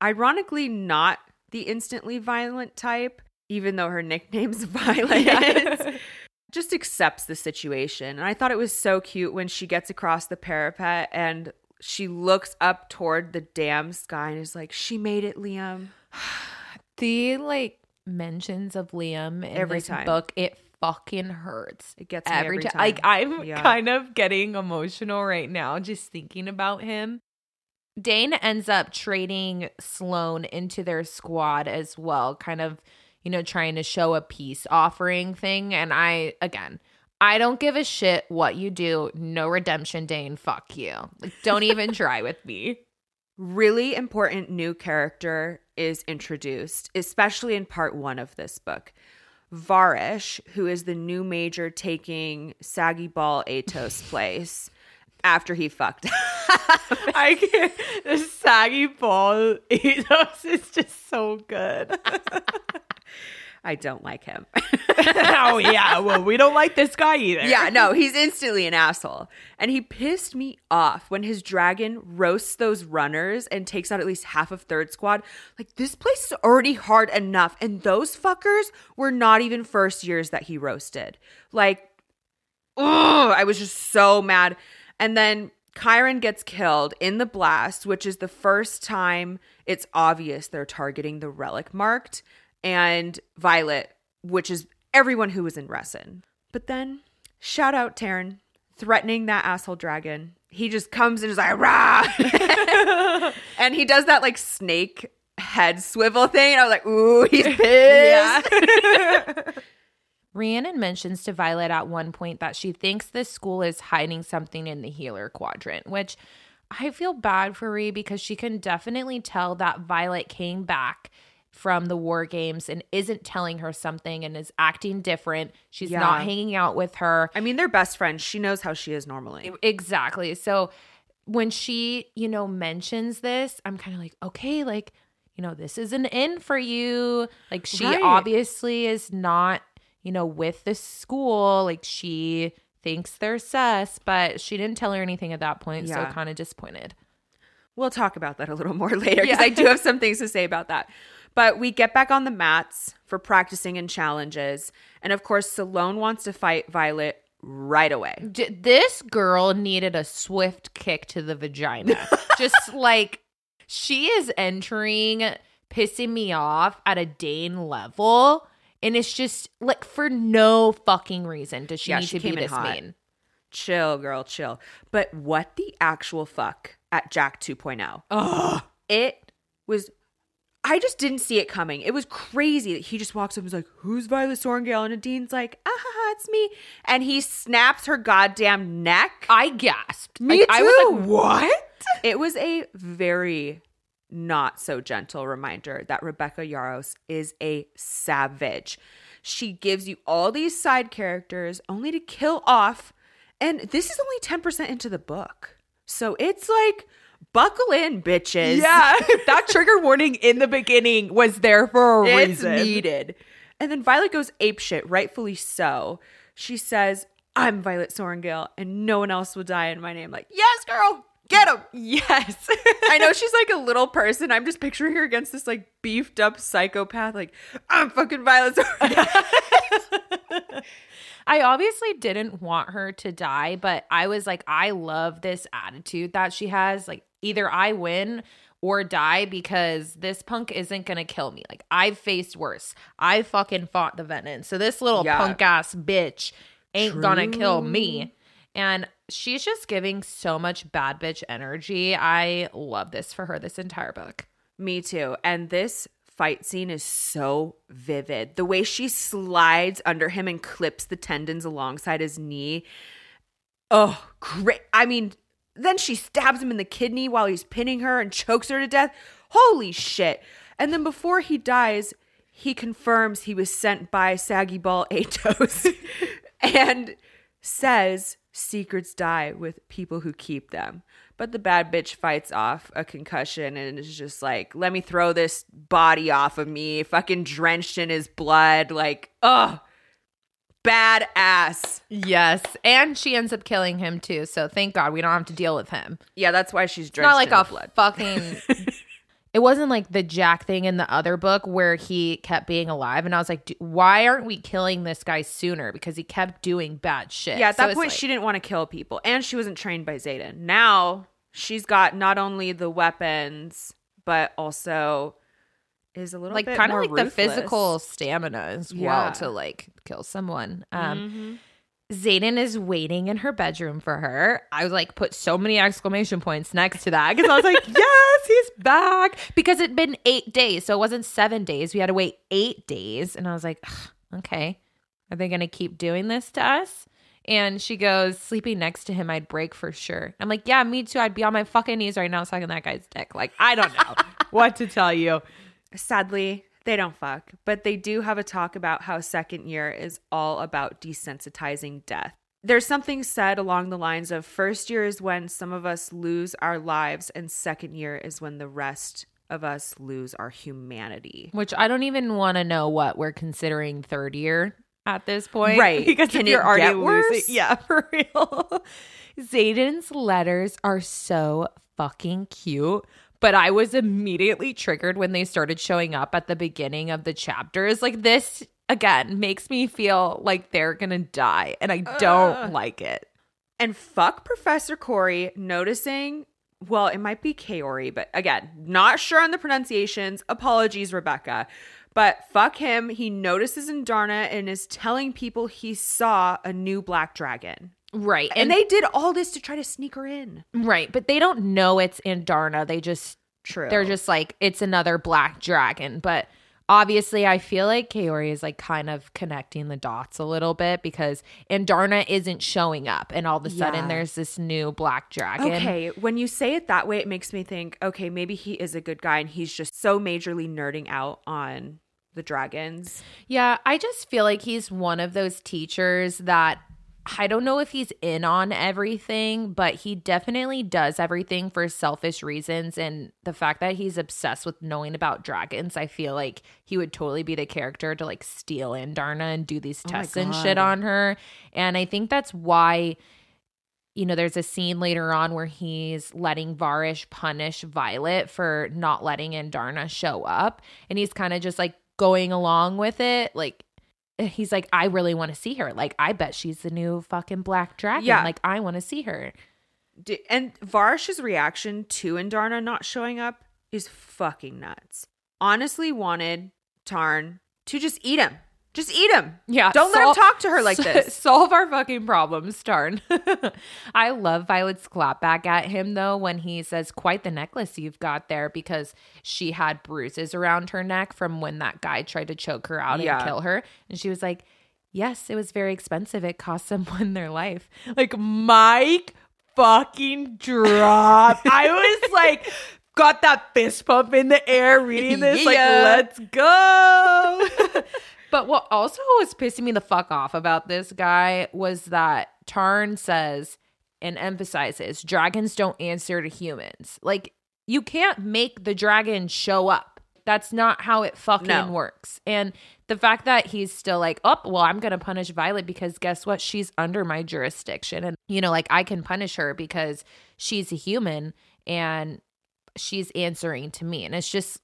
ironically not the instantly violent type, even though her nickname's Violet, just accepts the situation. And I thought it was so cute when she gets across the parapet and she looks up toward the damn sky and is like, she made it, Liam. The like mentions of Liam in every time. Book, it fucking hurts. It gets me every time. Like I'm kind of getting emotional right now just thinking about him. Dain ends up trading Sloane into their squad as well, kind of, you know, trying to show a peace offering thing. And I don't give a shit what you do. No redemption, Dain. Fuck you. Like, don't even try with me. Really important new character is introduced, especially in part one of this book. Varrish, who is the new major taking Saggy Ball Atos' place after he fucked up. I can't. The Saggy Ball Atos is just so good. I don't like him. Oh, yeah. Well, we don't like this guy either. Yeah, no, he's instantly an asshole. And he pissed me off when his dragon roasts those runners and takes out at least half of third squad. Like, this place is already hard enough. And those fuckers were not even first years that he roasted. Like, ugh, I was just so mad. And then Chiron gets killed in the blast, which is the first time it's obvious they're targeting the relic marked. And Violet, which is everyone who was in Resson. But then, shout out Tairn, threatening that asshole dragon. He just comes and is like, rah! And he does that, like, snake head swivel thing. And I was like, ooh, he's pissed. Yeah. Rhiannon mentions to Violet at one point that she thinks this school is hiding something in the healer quadrant, which I feel bad for Ree because she can definitely tell that Violet came back from the war games and isn't telling her something and is acting different. She's not hanging out with her. I mean, they're best friends. She knows how she is normally. Exactly. So when she, you know, mentions this, I'm kind of like, okay, like, you know, this is an in for you. Like she obviously is not, you know, with the school. Like she thinks they're sus, but she didn't tell her anything at that point. Yeah. So kind of disappointed. We'll talk about that a little more later because I do have some things to say about that. But we get back on the mats for practicing and challenges. And of course, Sloane wants to fight Violet right away. This girl needed a swift kick to the vagina. Just like she is entering, pissing me off at a Dain level. And it's just like for no fucking reason does she need she to be this hot. Mean. Chill, girl, chill. But what the actual fuck at Jack 2.0? Ugh. It was... I just didn't see it coming. It was crazy that he just walks up and is like, who's Violet Sorrengail? And Dean's like, ah, ha, ha, it's me. And he snaps her goddamn neck. I gasped. Me too. I was like, what? It was a very not so gentle reminder that Rebecca Yarros is a savage. She gives you all these side characters only to kill off. And this is only 10% into the book. So it's like... buckle in, bitches. Yeah. That trigger warning in the beginning was there for a reason. It's needed. And then Violet goes apeshit, rightfully so. She says, I'm Violet Sorrengail and no one else will die in my name. Like, yes, girl, get him. Yes. I know she's like a little person. I'm just picturing her against this like beefed up psychopath. Like, I'm fucking Violet Sorrengail. I obviously didn't want her to die, but I was like, I love this attitude that she has. Like, either I win or die, because this punk isn't going to kill me. Like, I've faced worse. I fucking fought the Venom. So this little punk ass bitch ain't going to kill me. And she's just giving so much bad bitch energy. I love this for her, this entire book. Me too. And this fight scene is so vivid. The way she slides under him and clips the tendons alongside his knee. Oh, great. I mean, then she stabs him in the kidney while he's pinning her and chokes her to death. Holy shit. And then before he dies, he confirms he was sent by Saggy Ball Atos and says secrets die with people who keep them. But the bad bitch fights off a concussion and is just like, let me throw this body off of me, fucking drenched in his blood. Like, ugh. Badass. Yes. And she ends up killing him too. So thank God we don't have to deal with him. Yeah, that's why she's drenched in blood. Not like a fucking... It wasn't like the Jack thing in the other book where he kept being alive. And I was like, why aren't we killing this guy sooner? Because he kept doing bad shit. Yeah, at that point, like, she didn't want to kill people. And she wasn't trained by Xaden. Now she's got not only the weapons, but also... is a little like, bit kind of like ruthless. The physical stamina as well to like kill someone. Xaden is waiting in her bedroom for her. I was like, put so many exclamation points next to that because I was like, yes, he's back, because it'd been 8 days, so it wasn't 7 days. We had to wait 8 days, and I was like, okay, are they gonna keep doing this to us? And she goes, sleeping next to him, I'd break for sure. I'm like, yeah, me too. I'd be on my fucking knees right now sucking that guy's dick. Like, I don't know what to tell you. Sadly, they don't fuck, but they do have a talk about how second year is all about desensitizing death. There's something said along the lines of first year is when some of us lose our lives and second year is when the rest of us lose our humanity. Which I don't even want to know what we're considering third year at this point. Right. Because can it already get worse? Yeah, for real. Xaden's letters are so fucking cute. But I was immediately triggered when they started showing up at the beginning of the chapters. Like, this, again, makes me feel like they're going to die. And I don't like it. And fuck Professor Corey noticing, well, it might be Kaori, but again, not sure on the pronunciations. Apologies, Rebecca. But fuck him. He notices Andarna and is telling people he saw a new black dragon. Right. And they did all this to try to sneak her in. Right. But they don't know it's Andarna. They just, they're just like, it's another black dragon. But obviously, I feel like Kaori is like kind of connecting the dots a little bit because Andarna isn't showing up. And all of a sudden, there's this new black dragon. Okay. When you say it that way, it makes me think, okay, maybe he is a good guy and he's just so majorly nerding out on the dragons. Yeah. I just feel like he's one of those teachers that, I don't know if he's in on everything, but he definitely does everything for selfish reasons. And the fact that he's obsessed with knowing about dragons, I feel like he would totally be the character to like steal Andarna and do these tests and shit on her. And I think that's why, you know, there's a scene later on where he's letting Varrish punish Violet for not letting Andarna show up. And he's kind of just like going along with it. Like, he's like, I really want to see her. Like, I bet she's the new fucking black dragon. Yeah. Like, I want to see her. And Varrish's reaction to Andarna not showing up is fucking nuts. Honestly wanted Tairn to just eat him. Just eat him. Yeah. Don't let him talk to her like this. Solve our fucking problems, Tairn. I love Violet's clap back at him, though, when he says, quite the necklace you've got there, because she had bruises around her neck from when that guy tried to choke her out and kill her. And she was like, yes, it was very expensive. It cost someone their life. Like, Mike fucking drop. I was like... got that fist pump in the air reading this, like, let's go. But what also was pissing me the fuck off about this guy was that Tairn says and emphasizes dragons don't answer to humans. Like, you can't make the dragon show up. That's not how it fucking works. And the fact that he's still like, oh, well, I'm going to punish Violet because guess what? She's under my jurisdiction. And, you know, like, I can punish her because she's a human and she's answering to me. And it's just,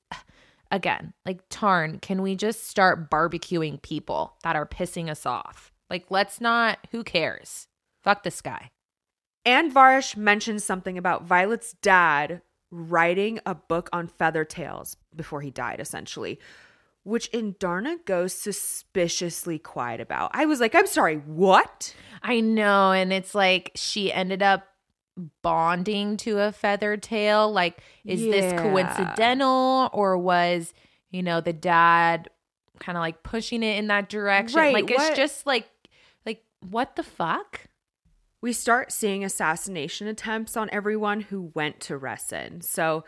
again, like, Tairn, can we just start barbecuing people that are pissing us off? Like, let's not, who cares? Fuck this guy. And Varrish mentions something about Violet's dad writing a book on feather tales before he died, essentially, which Andarna goes suspiciously quiet about. I was like, I'm sorry, what? I know. And it's like she ended up bonding to a feather tale. Like, is this coincidental, or was, you know, the dad kind of like pushing it in that direction? Right, like, what? It's just like, what the fuck? We start seeing assassination attempts on everyone who went to Resson. So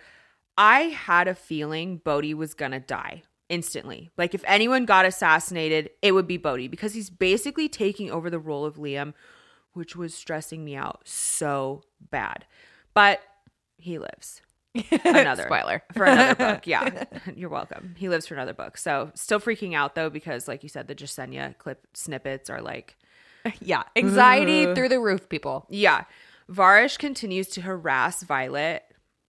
I had a feeling Bodhi was going to die instantly. Like, if anyone got assassinated, it would be Bodhi, because he's basically taking over the role of Liam, which was stressing me out so bad. But he lives. Another spoiler for another book. Yeah, you're welcome. He lives for another book. So still freaking out, though, because like you said, the Jesinia clip snippets are like, yeah, anxiety through the roof, people. Yeah. Varrish continues to harass Violet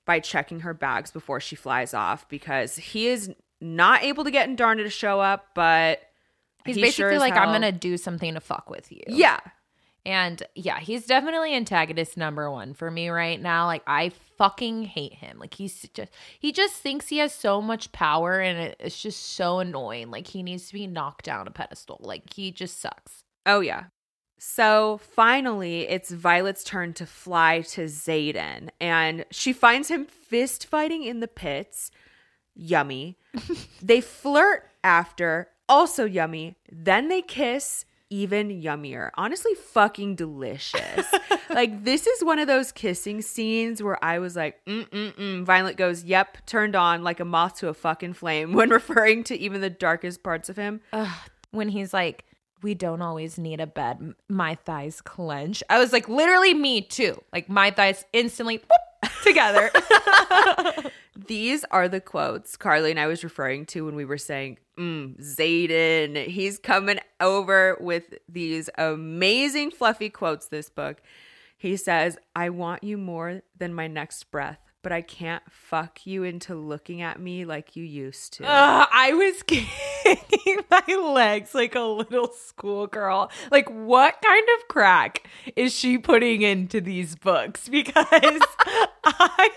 by checking her bags before she flies off, because he is not able to get Andarna to show up, but he's basically sure like, hell, I'm going to do something to fuck with you. Yeah. And yeah, he's definitely antagonist number one for me right now. Like, I fucking hate him. Like, he just thinks he has so much power, and it's just so annoying. Like, he needs to be knocked down a pedestal. Like, he just sucks. Oh, yeah. So finally, it's Violet's turn to fly to Xaden, and she finds him fist fighting in the pits. Yummy. They flirt after. Also yummy. Then they kiss. Even yummier. Honestly, fucking delicious. Like, this is one of those kissing scenes where I was like, Violet goes, yep, turned on like a moth to a fucking flame when referring to even the darkest parts of him. When he's like, we don't always need a bed. My thighs clench. I was like, literally me too. Like, my thighs instantly boop, together. These are the quotes Carly and I was referring to when we were saying, Xaden, he's coming over with these amazing fluffy quotes this book. He says, I want you more than my next breath, but I can't fuck you into looking at me like you used to. I was kicking my legs like a little schoolgirl. Like, what kind of crack is she putting into these books? Because I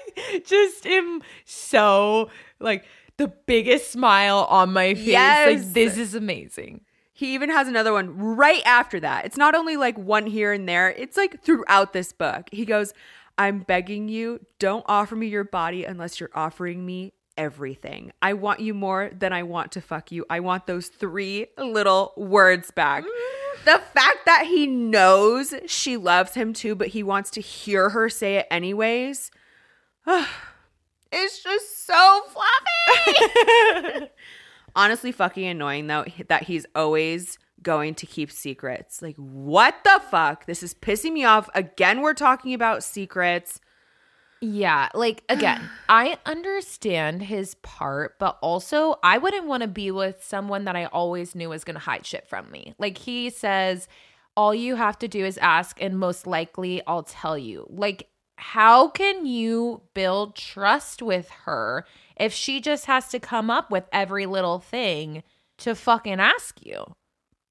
just am so, like, the biggest smile on my face. Yes. Like, this is amazing. He even has another one right after that. It's not only like one here and there. It's like throughout this book. He goes, I'm begging you, don't offer me your body unless you're offering me everything. I want you more than I want to fuck you. I want those three little words back. The fact that he knows she loves him too, but he wants to hear her say it anyways. It's just so fluffy. Honestly, fucking annoying, though, that he's always going to keep secrets. Like, what the fuck? This is pissing me off. Again, we're talking about secrets. Yeah, like, again, I understand his part, but also I wouldn't want to be with someone that I always knew was going to hide shit from me. Like, he says, all you have to do is ask, and most likely I'll tell you. Like, how can you build trust with her if she just has to come up with every little thing to fucking ask you?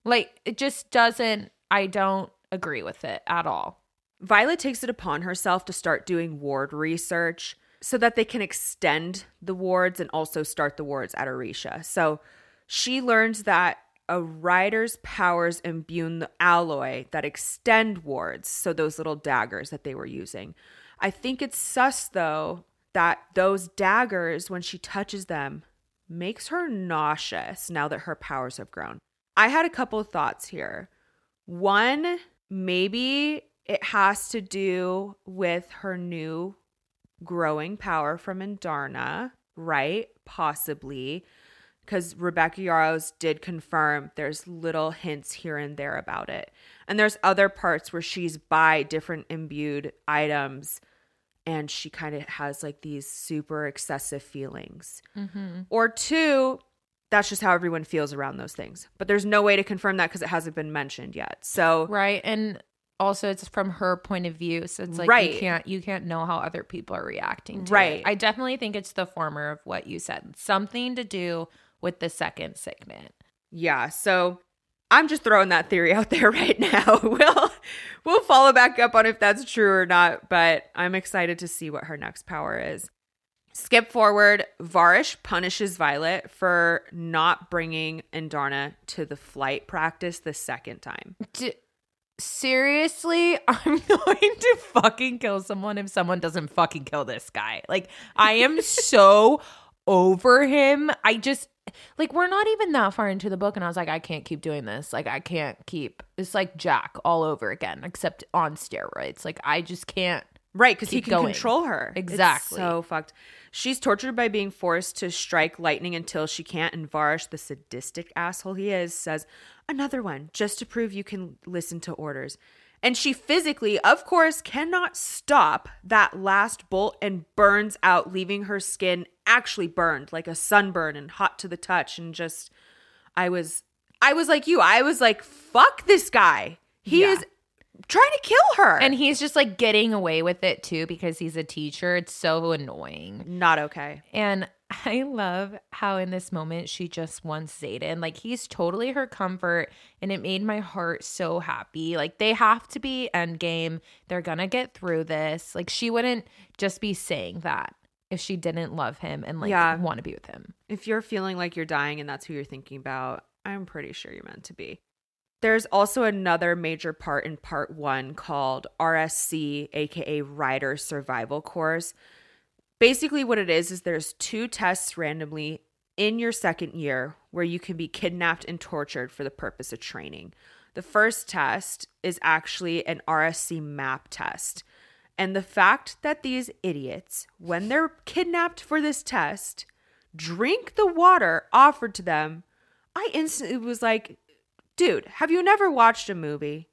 Like, it just doesn't, I don't agree with it at all. Violet takes it upon herself to start doing ward research so that they can extend the wards and also start the wards at Arisha. So she learns that a rider's powers imbue the alloy that extend wards, so those little daggers that they were using. I think it's sus, though, that those daggers, when she touches them, makes her nauseous now that her powers have grown. I had a couple of thoughts here. One, maybe it has to do with her new growing power from Andarna, right? Possibly. Because Rebecca Yarros did confirm there's little hints here and there about it. And there's other parts where she's by different imbued items and she kind of has like these super excessive feelings. Or two, that's just how everyone feels around those things. But there's no way to confirm that because it hasn't been mentioned yet. So right. And also it's from her point of view. So it's like, right, you can't know how other people are reacting to right. it. I definitely think it's the former of what you said. Something to do with the second segment. Yeah. So I'm just throwing that theory out there right now. We'll follow back up on if that's true or not. But I'm excited to see what her next power is. Skip forward. Varrish punishes Violet for not bringing Andarna to the flight practice the second time. Seriously, I'm going to fucking kill someone if someone doesn't fucking kill this guy. Like, I am so over him. I just, like, we're not even that far into the book, and I was like, I can't keep doing this. Like, I can't keep. It's like Jack all over again, except on steroids. Like, I just can't. Right, because he can control her. Exactly. It's so fucked. She's tortured by being forced to strike lightning until she can't. And Varrish, the sadistic asshole he is, says, "Another one, just to prove you can listen to orders." And she physically, of course, cannot stop that last bolt and burns out, leaving her skin actually burned, like a sunburn and hot to the touch. And just, I was like you. I was like, fuck this guy. He is trying to kill her. And he's just like getting away with it too because he's a teacher. It's so annoying. Not okay. And I love how in this moment she just wants Xaden. Like, he's totally her comfort, and it made my heart so happy. Like, they have to be endgame. They're gonna get through this. Like, she wouldn't just be saying that if she didn't love him and want to be with him. If you're feeling like you're dying and that's who you're thinking about, I'm pretty sure you're meant to be. There's also another major part in part one called RSC, aka Rider Survival Course. Basically what it is there's two tests randomly in your second year where you can be kidnapped and tortured for the purpose of training. The first test is actually an RSC map test. And the fact that these idiots, when they're kidnapped for this test, drink the water offered to them, I instantly was like, dude, have you never watched a movie?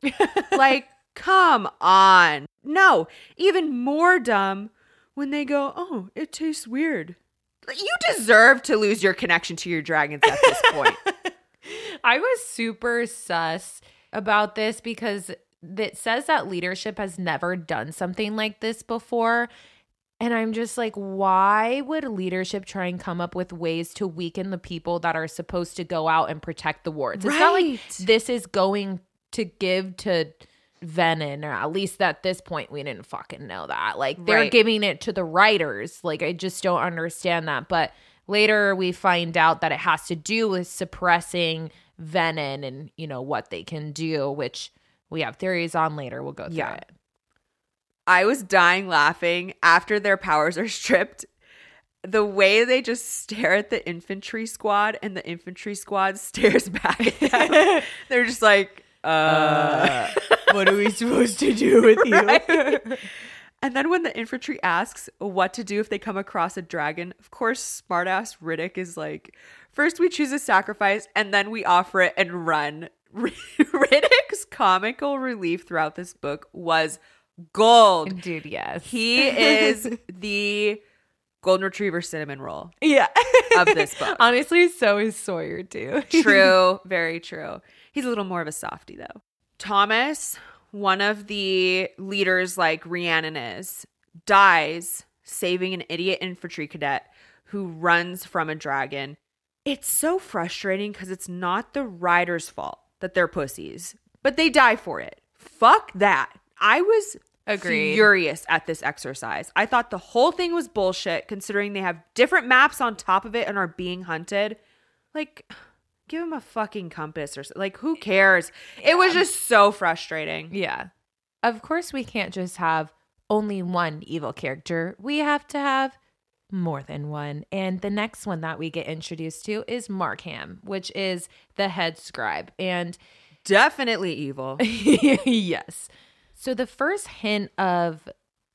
Like, come on. No, even more dumb when they go, oh, it tastes weird. You deserve to lose your connection to your dragons at this point. I was super sus about this because it says that leadership has never done something like this before. And I'm just like, why would leadership try and come up with ways to weaken the people that are supposed to go out and protect the wards? Right. It's not like this is going to give to Venom, or at least at this point, we didn't fucking know that. Like, they're giving it to the writers. Like, I just don't understand that. But later we find out that it has to do with suppressing Venom and, you know, what they can do, which we have theories on later. We'll go through it. I was dying laughing after their powers are stripped. The way they just stare at the infantry squad and the infantry squad stares back at them. They're just like, what are we supposed to do with you? And then when the infantry asks what to do if they come across a dragon, of course, smartass Ridoc is like, first we choose a sacrifice and then we offer it and run. Ridoc's comical relief throughout this book was gold. Dude, yes. He is the golden retriever cinnamon roll of this book. Honestly, so is Sawyer too. True. Very true. He's a little more of a softie though. Thomas, one of the leaders like Rhiannon is, dies saving an idiot infantry cadet who runs from a dragon. It's so frustrating because it's not the rider's fault that they're pussies, but they die for it. Fuck that. I was furious at this exercise. I thought the whole thing was bullshit considering they have different maps on top of it and are being hunted. Like, give them a fucking compass or something. Like, who cares? Yeah. It was just so frustrating. Yeah. Of course we can't just have only one evil character. We have to have more than one. And the next one that we get introduced to is Markham, which is the head scribe. And definitely evil. Yes. So the first hint of,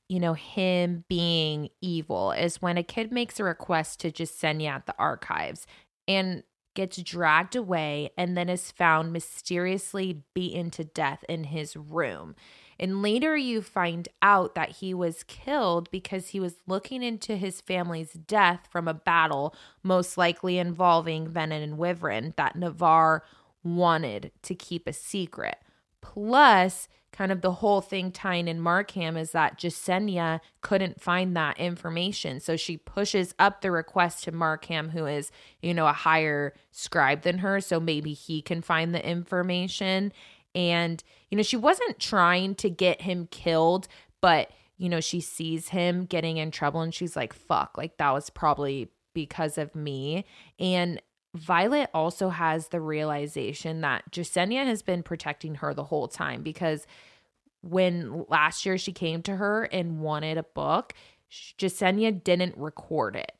you know, him being evil is when a kid makes a request to Jesinia at the archives and gets dragged away and then is found mysteriously beaten to death in his room. And later you find out that he was killed because he was looking into his family's death from a battle, most likely involving Venom and Wyvern, that Navarre wanted to keep a secret. Plus, kind of the whole thing tying in Markham is that Jesinia couldn't find that information. So she pushes up the request to Markham, who is, you know, a higher scribe than her. So maybe he can find the information. And, you know, she wasn't trying to get him killed, but you know, she sees him getting in trouble and she's like, fuck, like that was probably because of me. And Violet also has the realization that Jesinia has been protecting her the whole time, because when last year she came to her and wanted a book, Jesinia didn't record it.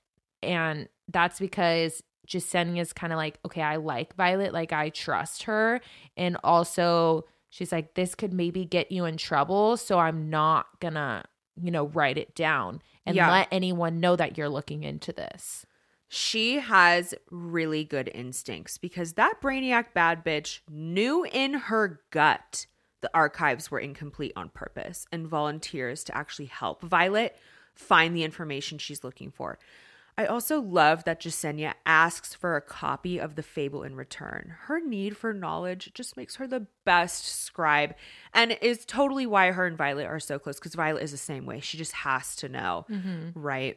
And that's because Jesenia's kind of like, okay, I like Violet, like I trust her. And also she's like, this could maybe get you in trouble, so I'm not gonna, you know, write it down and let anyone know that you're looking into this. She has really good instincts, because that brainiac bad bitch knew in her gut the archives were incomplete on purpose and volunteers to actually help Violet find the information she's looking for. I also love that Jesinia asks for a copy of the fable in return. Her need for knowledge just makes her the best scribe, and is totally why her and Violet are so close, because Violet is the same way. She just has to know, right?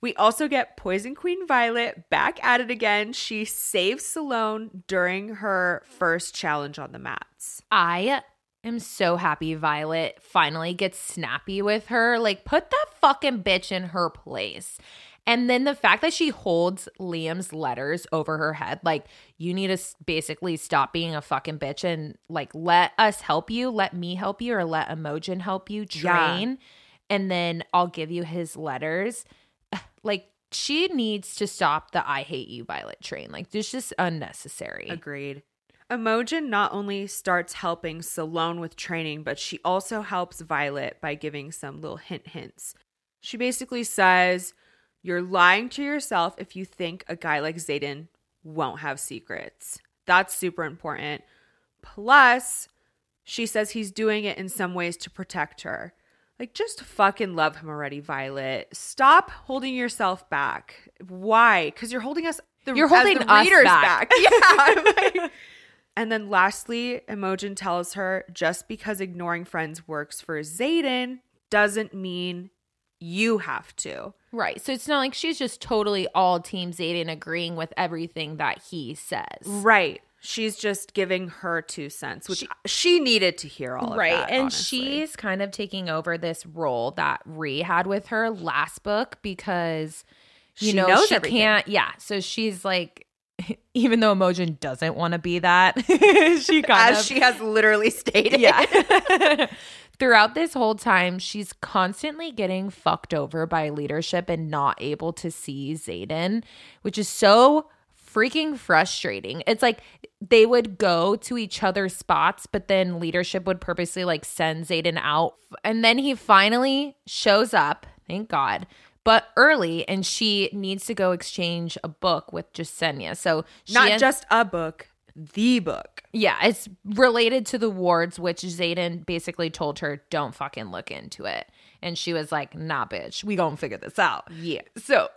We also get Poison Queen Violet back at it again. She saves Sloane during her first challenge on the mats. I am so happy Violet finally gets snappy with her. Like, put that fucking bitch in her place. And then the fact that she holds Liam's letters over her head, like, you need to basically stop being a fucking bitch and, like, let us help you, let me help you, or let Imogen help you train, and then I'll give you his letters. Like, she needs to stop the I hate you Violet train. Like, this is just unnecessary. Agreed. Imogen not only starts helping Sloane with training, but she also helps Violet by giving some little hints. She basically says, you're lying to yourself if you think a guy like Xaden won't have secrets. That's super important. Plus, she says he's doing it in some ways to protect her. Like, just fucking love him already, Violet. Stop holding yourself back. Why? Because you're holding us, you're holding us readers back. Yeah. Like, and then lastly, Imogen tells her, just because ignoring friends works for Xaden doesn't mean you have to. Right. So it's not like she's just totally all Team Xaden, agreeing with everything that he says. Right. She's just giving her 2 cents, which she needed to hear all of that, and honestly, she's kind of taking over this role that Ree had with her last book, because, you know, knows she everything. Can't. Yeah. So she's like, even though Imogen doesn't want to be that, she kind of, as she has literally stated. Yeah. Throughout this whole time, she's constantly getting fucked over by leadership and not able to see Xaden, which is so freaking frustrating. It's like they would go to each other's spots, but then leadership would purposely, like, send Xaden out. And then he finally shows up, thank God, but early, and she needs to go exchange a book with Jesinia. So not just a book, the book. Yeah, it's related to the wards, which Xaden basically told her, don't fucking look into it. And she was like, nah, bitch, we gonna figure this out. Yeah. So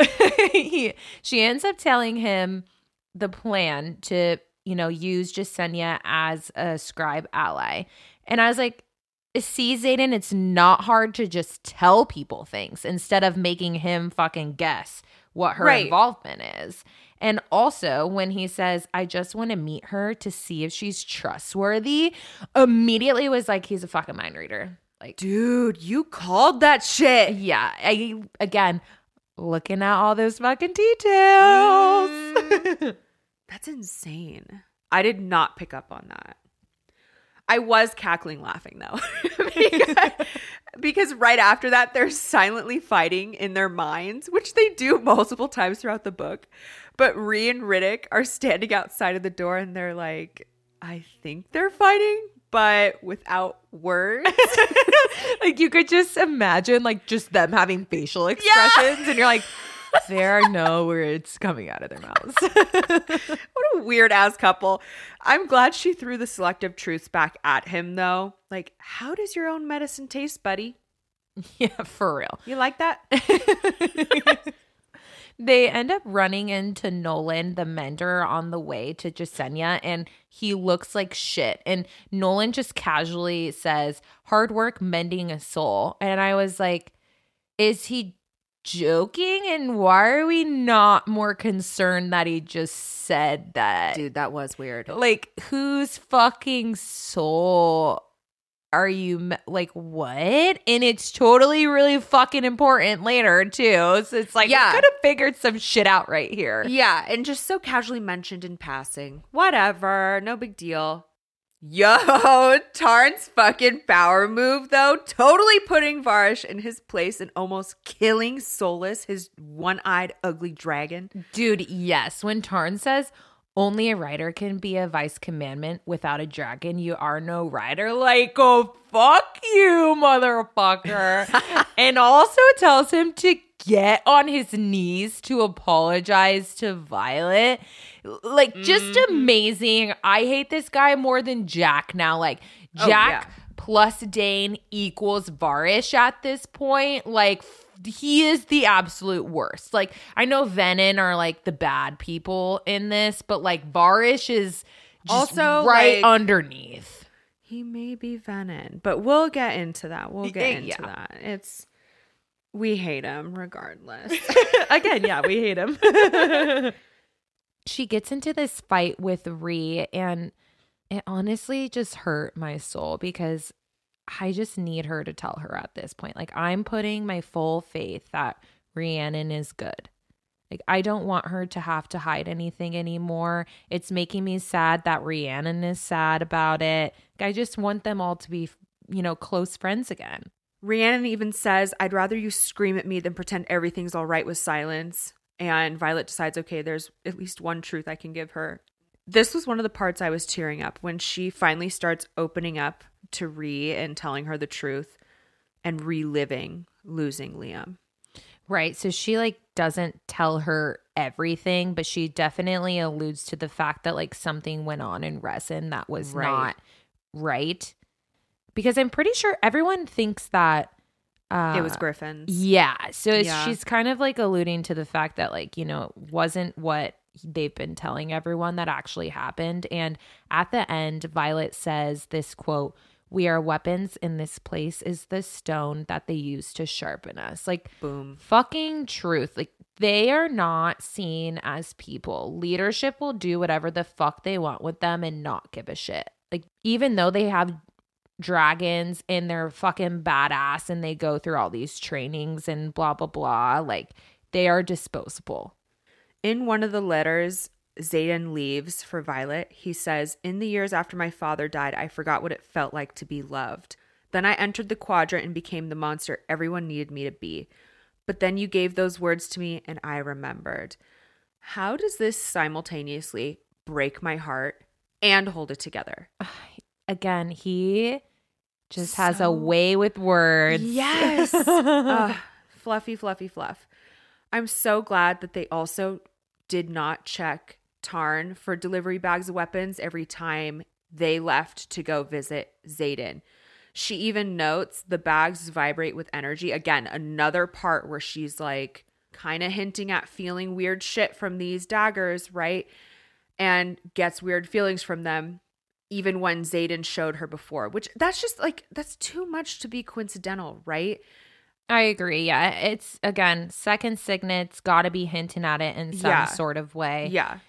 she ends up telling him the plan to, you know, use Jesinia as a scribe ally. And I was like, see, Xaden, it's not hard to just tell people things instead of making him fucking guess what her involvement is. And also when he says, I just want to meet her to see if she's trustworthy, immediately was like, he's a fucking mind reader. Like, dude, you called that shit. Yeah. I, again, looking at all those fucking details. That's insane. I did not pick up on that. I was cackling laughing, though, because right after that, they're silently fighting in their minds, which they do multiple times throughout the book. But Ree and Ridoc are standing outside of the door, and they're like, I think they're fighting, but without words. Like, you could just imagine, like, just them having facial expressions, and you're like, there are no words coming out of their mouths. What a weird ass couple. I'm glad she threw the selective truths back at him, though. Like, how does your own medicine taste, buddy? Yeah, for real. You like that? They end up running into Nolan, the mender, on the way to Jesinia, and he looks like shit. And Nolan just casually says, hard work mending a soul. And I was like, is he joking? And why are we not more concerned that he just said that? Dude, that was weird. Like, whose fucking soul are you like, what? And it's totally really fucking important later too. So it's like, yeah, I could have figured some shit out right here. Yeah. And just so casually mentioned in passing. Whatever. No big deal. Yo, Tairn's fucking power move though. Totally putting Varrish in his place and almost killing Solus, his one-eyed ugly dragon. Dude, yes. When Tairn says, only a rider can be a vice commandment. Without a dragon, you are no rider. Like, oh, fuck you, motherfucker. And also tells him to get on his knees to apologize to Violet. Like, just amazing. I hate this guy more than Jack now. Like, Jack plus Dain equals Varrish at this point. Like, he is the absolute worst. Like, I know Venom are like the bad people in this, but like Varrish is just also right like, underneath. He may be Venom, but we'll get into that. We'll get into that. It's, we hate him regardless. Again, yeah, we hate him. She gets into this fight with Ree, and it honestly just hurt my soul because I just need her to tell her at this point. Like, I'm putting my full faith that Rhiannon is good. Like, I don't want her to have to hide anything anymore. It's making me sad that Rhiannon is sad about it. Like, I just want them all to be, you know, close friends again. Rhiannon even says, I'd rather you scream at me than pretend everything's all right with silence. And Violet decides, okay, there's at least one truth I can give her. This was one of the parts I was tearing up when she finally starts opening up to Ree and telling her the truth and reliving losing Liam. Right. So she like doesn't tell her everything, but she definitely alludes to the fact that like something went on in Resson that was not right. Because I'm pretty sure everyone thinks that it was Griffins. Yeah. So she's kind of like alluding to the fact that like, you know, it wasn't what they've been telling everyone that actually happened. And at the end, Violet says this quote, we are weapons and this place is the stone that they use to sharpen us. Like, boom, fucking truth. Like, they are not seen as people. Leadership will do whatever the fuck they want with them and not give a shit. Like, even though they have dragons and they're fucking badass and they go through all these trainings and blah, blah, blah, like, they are disposable. In one of the letters Xaden leaves for Violet, he says, in the years after my father died, I forgot what it felt like to be loved. Then I entered the quadrant and became the monster everyone needed me to be. But then you gave those words to me and I remembered. How does this simultaneously break my heart and hold it together? Again, he just has a way with words. Yes. Fluff. I'm so glad that they also did not check Tairn for delivery bags of weapons every time they left to go visit Xaden. She even notes the bags vibrate with energy. Again, another part where she's like kind of hinting at feeling weird shit from these daggers, right? And gets weird feelings from them even when Xaden showed her before, which that's just like, that's too much to be coincidental, right? I agree. Yeah. It's, again, second signet's got to be hinting at it in some sort of way. Yeah.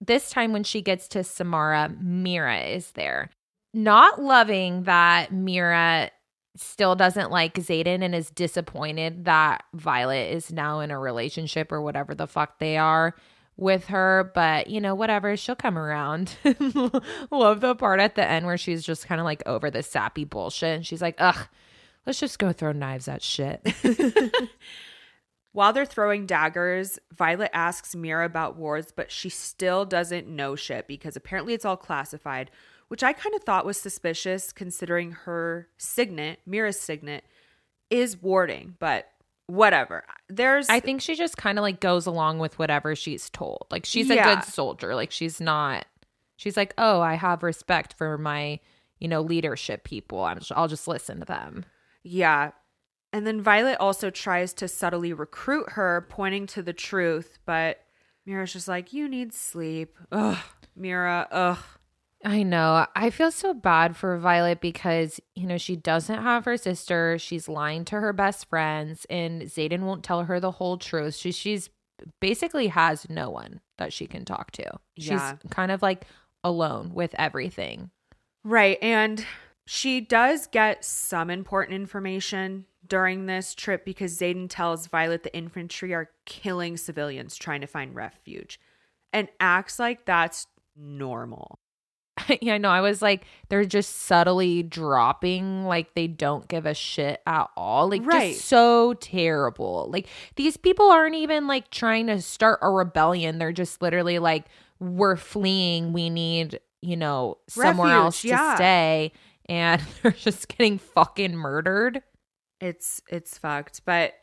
This time when she gets to Samara, Mira is there. Not loving that Mira still doesn't like Xaden and is disappointed that Violet is now in a relationship or whatever the fuck they are with her. But, you know, whatever. She'll come around. Love the part at the end where she's just kind of like over the sappy bullshit. And she's like, ugh. Let's just go throw knives at shit. While they're throwing daggers, Violet asks Mira about wards, but she still doesn't know shit because apparently it's all classified, which I kind of thought was suspicious considering her signet, Mira's signet, is warding, but whatever. I think she just kind of like goes along with whatever she's told. Like, she's a good soldier. Like, she's like, oh, I have respect for my, you know, leadership people. I'll just listen to them. Yeah. And then Violet also tries to subtly recruit her, pointing to the truth. But Mira's just like, you need sleep. Ugh, Mira, ugh. I know. I feel so bad for Violet because, you know, she doesn't have her sister. She's lying to her best friends. And Xaden won't tell her the whole truth. She's basically has no one that she can talk to. She's kind of like alone with everything. Right. And She does get some important information during this trip because Xaden tells Violet the infantry are killing civilians trying to find refuge and acts like that's normal. Yeah, no, I was like, they're just subtly dropping, like they don't give a shit at all. Like, right. Just so terrible. Like, these people aren't even like trying to start a rebellion. They're just literally like, we're fleeing. We need, you know, somewhere refuge, else to stay. And they're just getting fucking murdered. It's fucked. But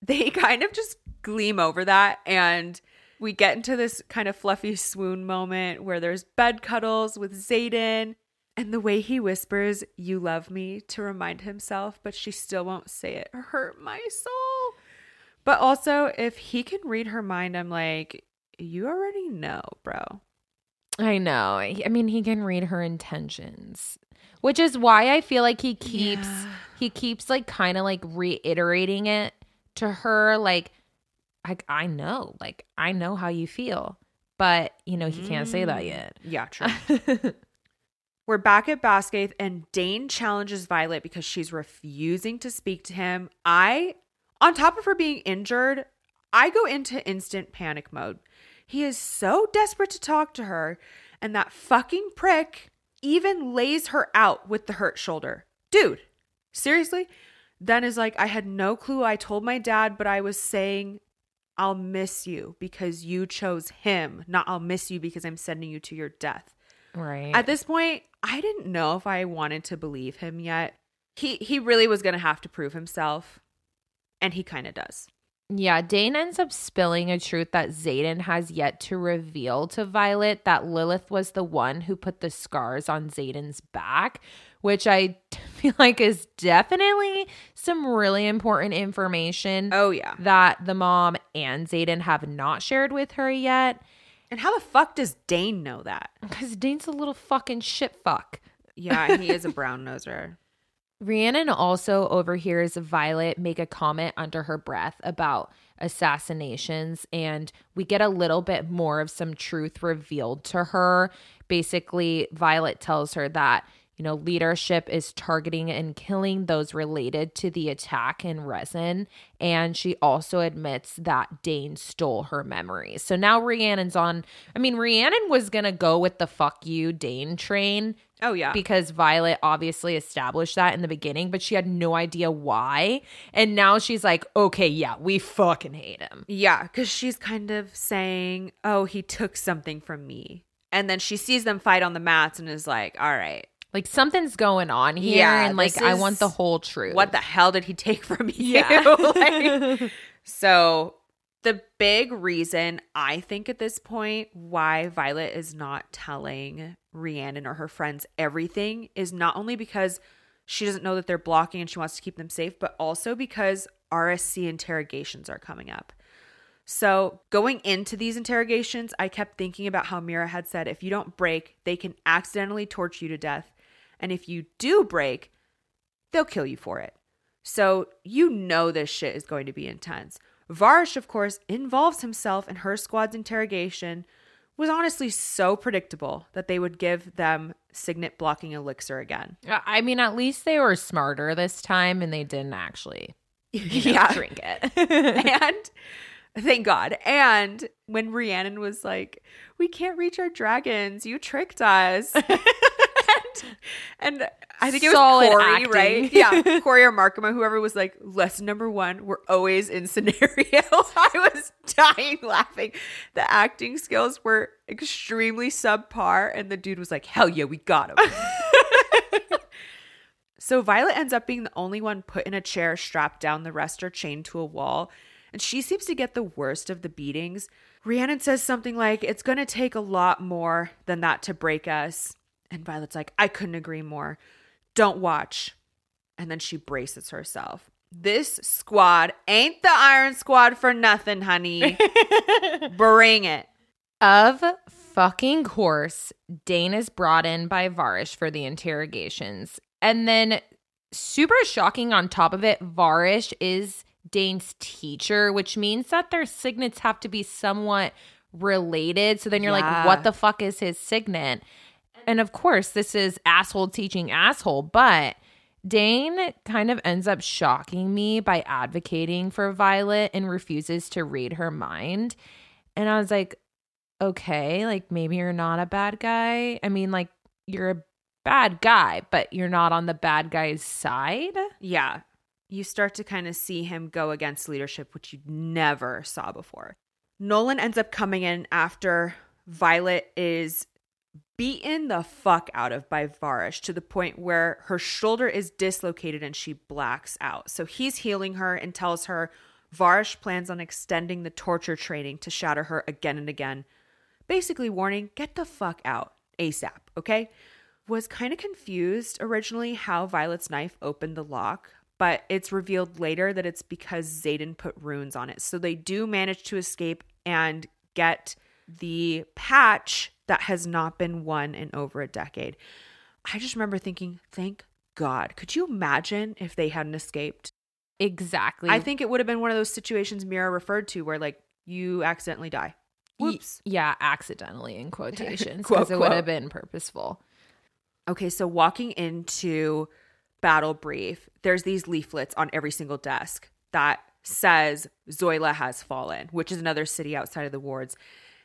they kind of just gleam over that, and we get into this kind of fluffy swoon moment where there's bed cuddles with Xaden, and the way he whispers, "You love me," to remind himself, but she still won't say it, hurt my soul. But also, if he can read her mind, I'm like, you already know, bro. I know. I mean, he can read her intentions, which is why I feel like he keeps like kind of like reiterating it to her, like, I know how you feel, but you know, he can't say that yet. Yeah, true. We're back at Basgiath, and Dain challenges Violet because she's refusing to speak to him. On top of her being injured, I go into instant panic mode. He is so desperate to talk to her, and that fucking prick even lays her out with the hurt shoulder. Dude, seriously? Then is like, I had no clue. I told my dad, but I was saying, I'll miss you because you chose him, not I'll miss you because I'm sending you to your death. Right. At this point, I didn't know if I wanted to believe him yet. He really was going to have to prove himself, and he kind of does. Yeah, Dain ends up spilling a truth that Xaden has yet to reveal to Violet, that Lilith was the one who put the scars on Xaden's back, which I feel like is definitely some really important information. Oh, yeah. That the mom and Xaden have not shared with her yet. And how the fuck does Dain know that? Because Dane's a little fucking shit fuck. Yeah, he is a brown noser. Rhiannon also overhears Violet make a comment under her breath about assassinations, and we get a little bit more of some truth revealed to her. Basically, Violet tells her that, you know, leadership is targeting and killing those related to the attack in Resson, and she also admits that Dain stole her memories. So now Rhiannon's on. I mean, Rhiannon was gonna go with the "fuck you, Dain" train. Oh, yeah. Because Violet obviously established that in the beginning, but she had no idea why. And now she's like, okay, yeah, we fucking hate him. Yeah, because she's kind of saying, oh, he took something from me. And then she sees them fight on the mats and is like, all right. Like, something's going on here. Yeah, and like, I want the whole truth. What the hell did he take from you? Yeah. Like, so the big reason I think at this point why Violet is not telling Rhiannon or her friends everything is not only because she doesn't know that they're blocking and she wants to keep them safe, but also because RSC interrogations are coming up. So going into these interrogations, I kept thinking about how Mira had said, if you don't break, they can accidentally torture you to death. And if you do break, they'll kill you for it. So you know this shit is going to be intense. Varrish, of course, involves himself in her squad's interrogation. Was honestly so predictable that they would give them signet blocking elixir again. I mean, at least they were smarter this time and they didn't actually drink it. And thank God. And when Rhiannon was like, we can't reach our dragons, you tricked us. And I think it was Corey, right? Yeah, Corey or Markham or whoever was like, lesson number one, we're always in scenario. I was dying laughing. The acting skills were extremely subpar, and the dude was like, hell yeah, we got him. So Violet ends up being the only one put in a chair, strapped down, the rest are chained to a wall, and she seems to get the worst of the beatings. Rhiannon says something like, it's going to take a lot more than that to break us. And Violet's like, I couldn't agree more. Don't watch. And then she braces herself. This squad ain't the Iron Squad for nothing, honey. Bring it. Of fucking course, Dain is brought in by Varrish for the interrogations. And then, super shocking on top of it, Varrish is Dane's teacher, which means that their signets have to be somewhat related. So then you're like, what the fuck is his signet? And of course, this is asshole teaching asshole, but Dain kind of ends up shocking me by advocating for Violet and refuses to read her mind. And I was like, okay, like maybe you're not a bad guy. I mean, like you're a bad guy, but you're not on the bad guy's side. Yeah. You start to kind of see him go against leadership, which you never saw before. Nolan ends up coming in after Violet is beaten the fuck out of by Varrish to the point where her shoulder is dislocated and she blacks out. So he's healing her and tells her Varrish plans on extending the torture training to shatter her again and again. Basically warning, get the fuck out ASAP, okay? Was kind of confused originally how Violet's knife opened the lock, but it's revealed later that it's because Xaden put runes on it. So they do manage to escape and get the patch that has not been won in over a decade. I just remember thinking, thank God. Could you imagine if they hadn't escaped? Exactly. I think it would have been one of those situations Mira referred to where like you accidentally die. Whoops. Yeah, accidentally in quotations because it would have been purposeful. Okay, so walking into Battle Brief, there's these leaflets on every single desk that says Zoila has fallen, which is another city outside of the wards.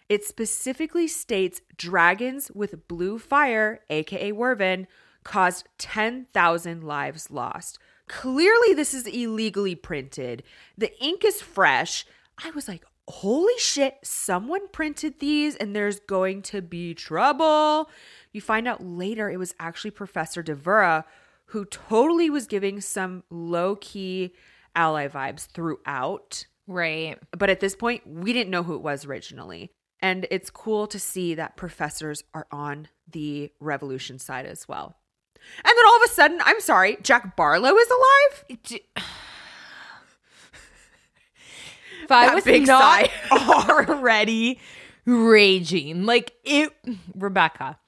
It specifically states dragons with blue fire, aka Werven, caused 10,000 lives lost. Clearly, this is illegally printed. The ink is fresh. I was like, holy shit, someone printed these and there's going to be trouble. You find out later it was actually Professor Devera who totally was giving some low-key ally vibes throughout. Right. But at this point, we didn't know who it was originally. And it's cool to see that professors are on the revolution side as well. And then all of a sudden, I'm sorry, Jack Barlowe is alive? If I was not already raging, like it, Rebecca,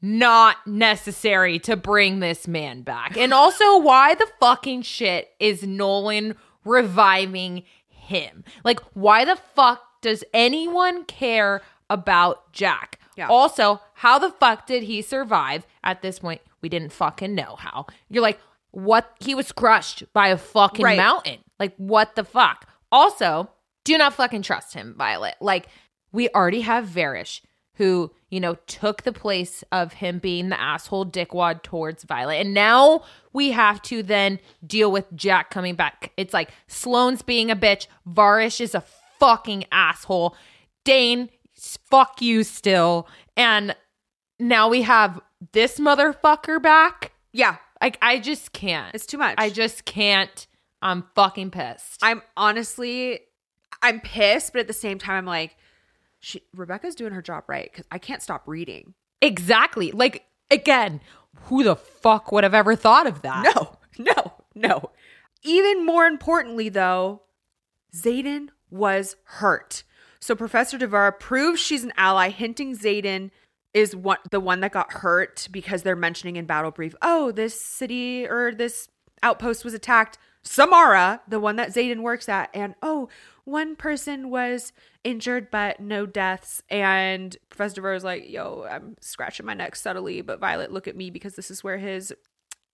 not necessary to bring this man back. And also, why the fucking shit is Nolan reviving him? Like, why the fuck does anyone care about Jack? Yeah. Also, how the fuck did he survive at this point? We didn't fucking know how. You're like, what? He was crushed by a fucking mountain. Like, what the fuck? Also, do not fucking trust him, Violet. Like, we already have Varrish, who, you know, took the place of him being the asshole dickwad towards Violet. And now we have to then deal with Jack coming back. It's like Sloane's being a bitch. Varrish is a fucking asshole. Dain, fuck you still. And now we have this motherfucker back. Yeah. Like, I just can't. It's too much. I just can't. I'm fucking pissed. I'm pissed, but at the same time, I'm like, Rebecca's doing her job right because I can't stop reading. Exactly. Like, again, who the fuck would have ever thought of that? No. Even more importantly, though, Xaden was hurt. So Professor Devera proves she's an ally, hinting Xaden is the one that got hurt because they're mentioning in Battle Brief, oh, this city or this outpost was attacked. Samara, the one that Xaden works at, and one person was injured but no deaths. And Professor Devera is like, yo, I'm scratching my neck subtly, but Violet, look at me because this is where his,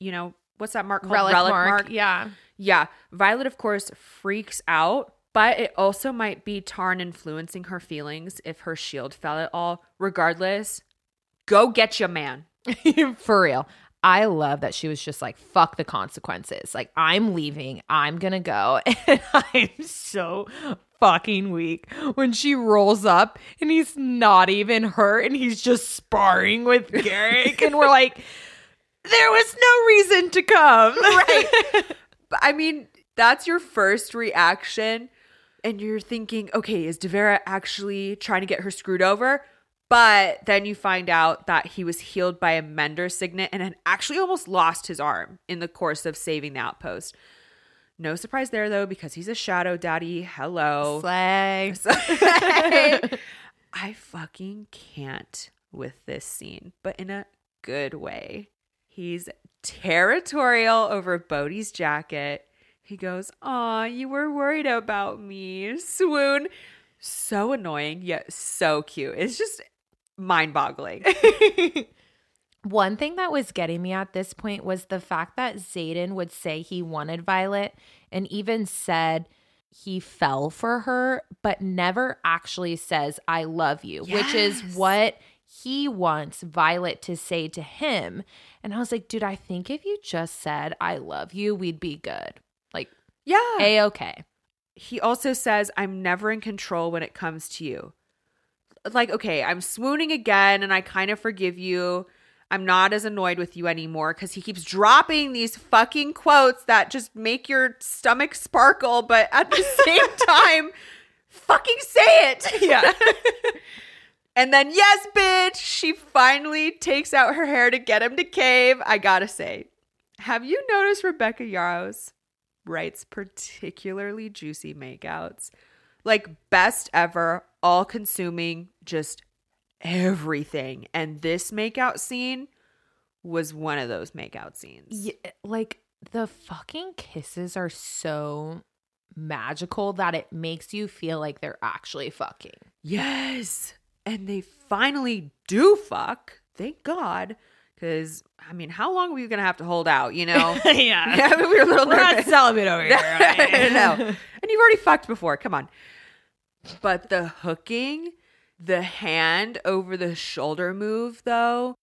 you know, what's that mark called? Relic mark. Yeah. Violet, of course, freaks out, but it also might be Tairn influencing her feelings if her shield fell at all. Regardless, go get your man. For real. I love that she was just like, fuck the consequences. Like, I'm leaving. I'm going to go. And I'm so fucking weak when she rolls up and he's not even hurt and he's just sparring with Garrick. And we're like, there was no reason to come. Right. I mean, that's your first reaction. And you're thinking, okay, is Devera actually trying to get her screwed over? But then you find out that he was healed by a Mender Signet and had actually almost lost his arm in the course of saving the outpost. No surprise there, though, because he's a shadow daddy. Hello. Slay. I fucking can't with this scene, but in a good way. He's territorial over Bodhi's jacket. He goes, aw, you were worried about me. Swoon. So annoying, yet so cute. It's just mind-boggling. One thing that was getting me at this point was the fact that Xaden would say he wanted Violet and even said he fell for her, but never actually says, I love you, which is what he wants Violet to say to him. And I was like, dude, I think if you just said, I love you, we'd be good. Like, yeah. A-okay. He also says, I'm never in control when it comes to you. Like, okay, I'm swooning again and I kind of forgive you. I'm not as annoyed with you anymore, because he keeps dropping these fucking quotes that just make your stomach sparkle, but at the same time, fucking say it. Yeah. And then, yes, bitch, she finally takes out her hair to get him to cave. I gotta say, have you noticed Rebecca Yarros writes particularly juicy makeouts? Like, best ever, all consuming, just everything. And this makeout scene was one of those makeout scenes. Yeah, like, the fucking kisses are so magical that it makes you feel like they're actually fucking. Yes. And they finally do fuck. Thank God. Because, I mean, how long were you going to have to hold out, you know? Yeah. I mean, we were a little nervous. Not celibate over here. Right? No. And you've already fucked before. Come on. But the hooking, the hand over the shoulder move, though,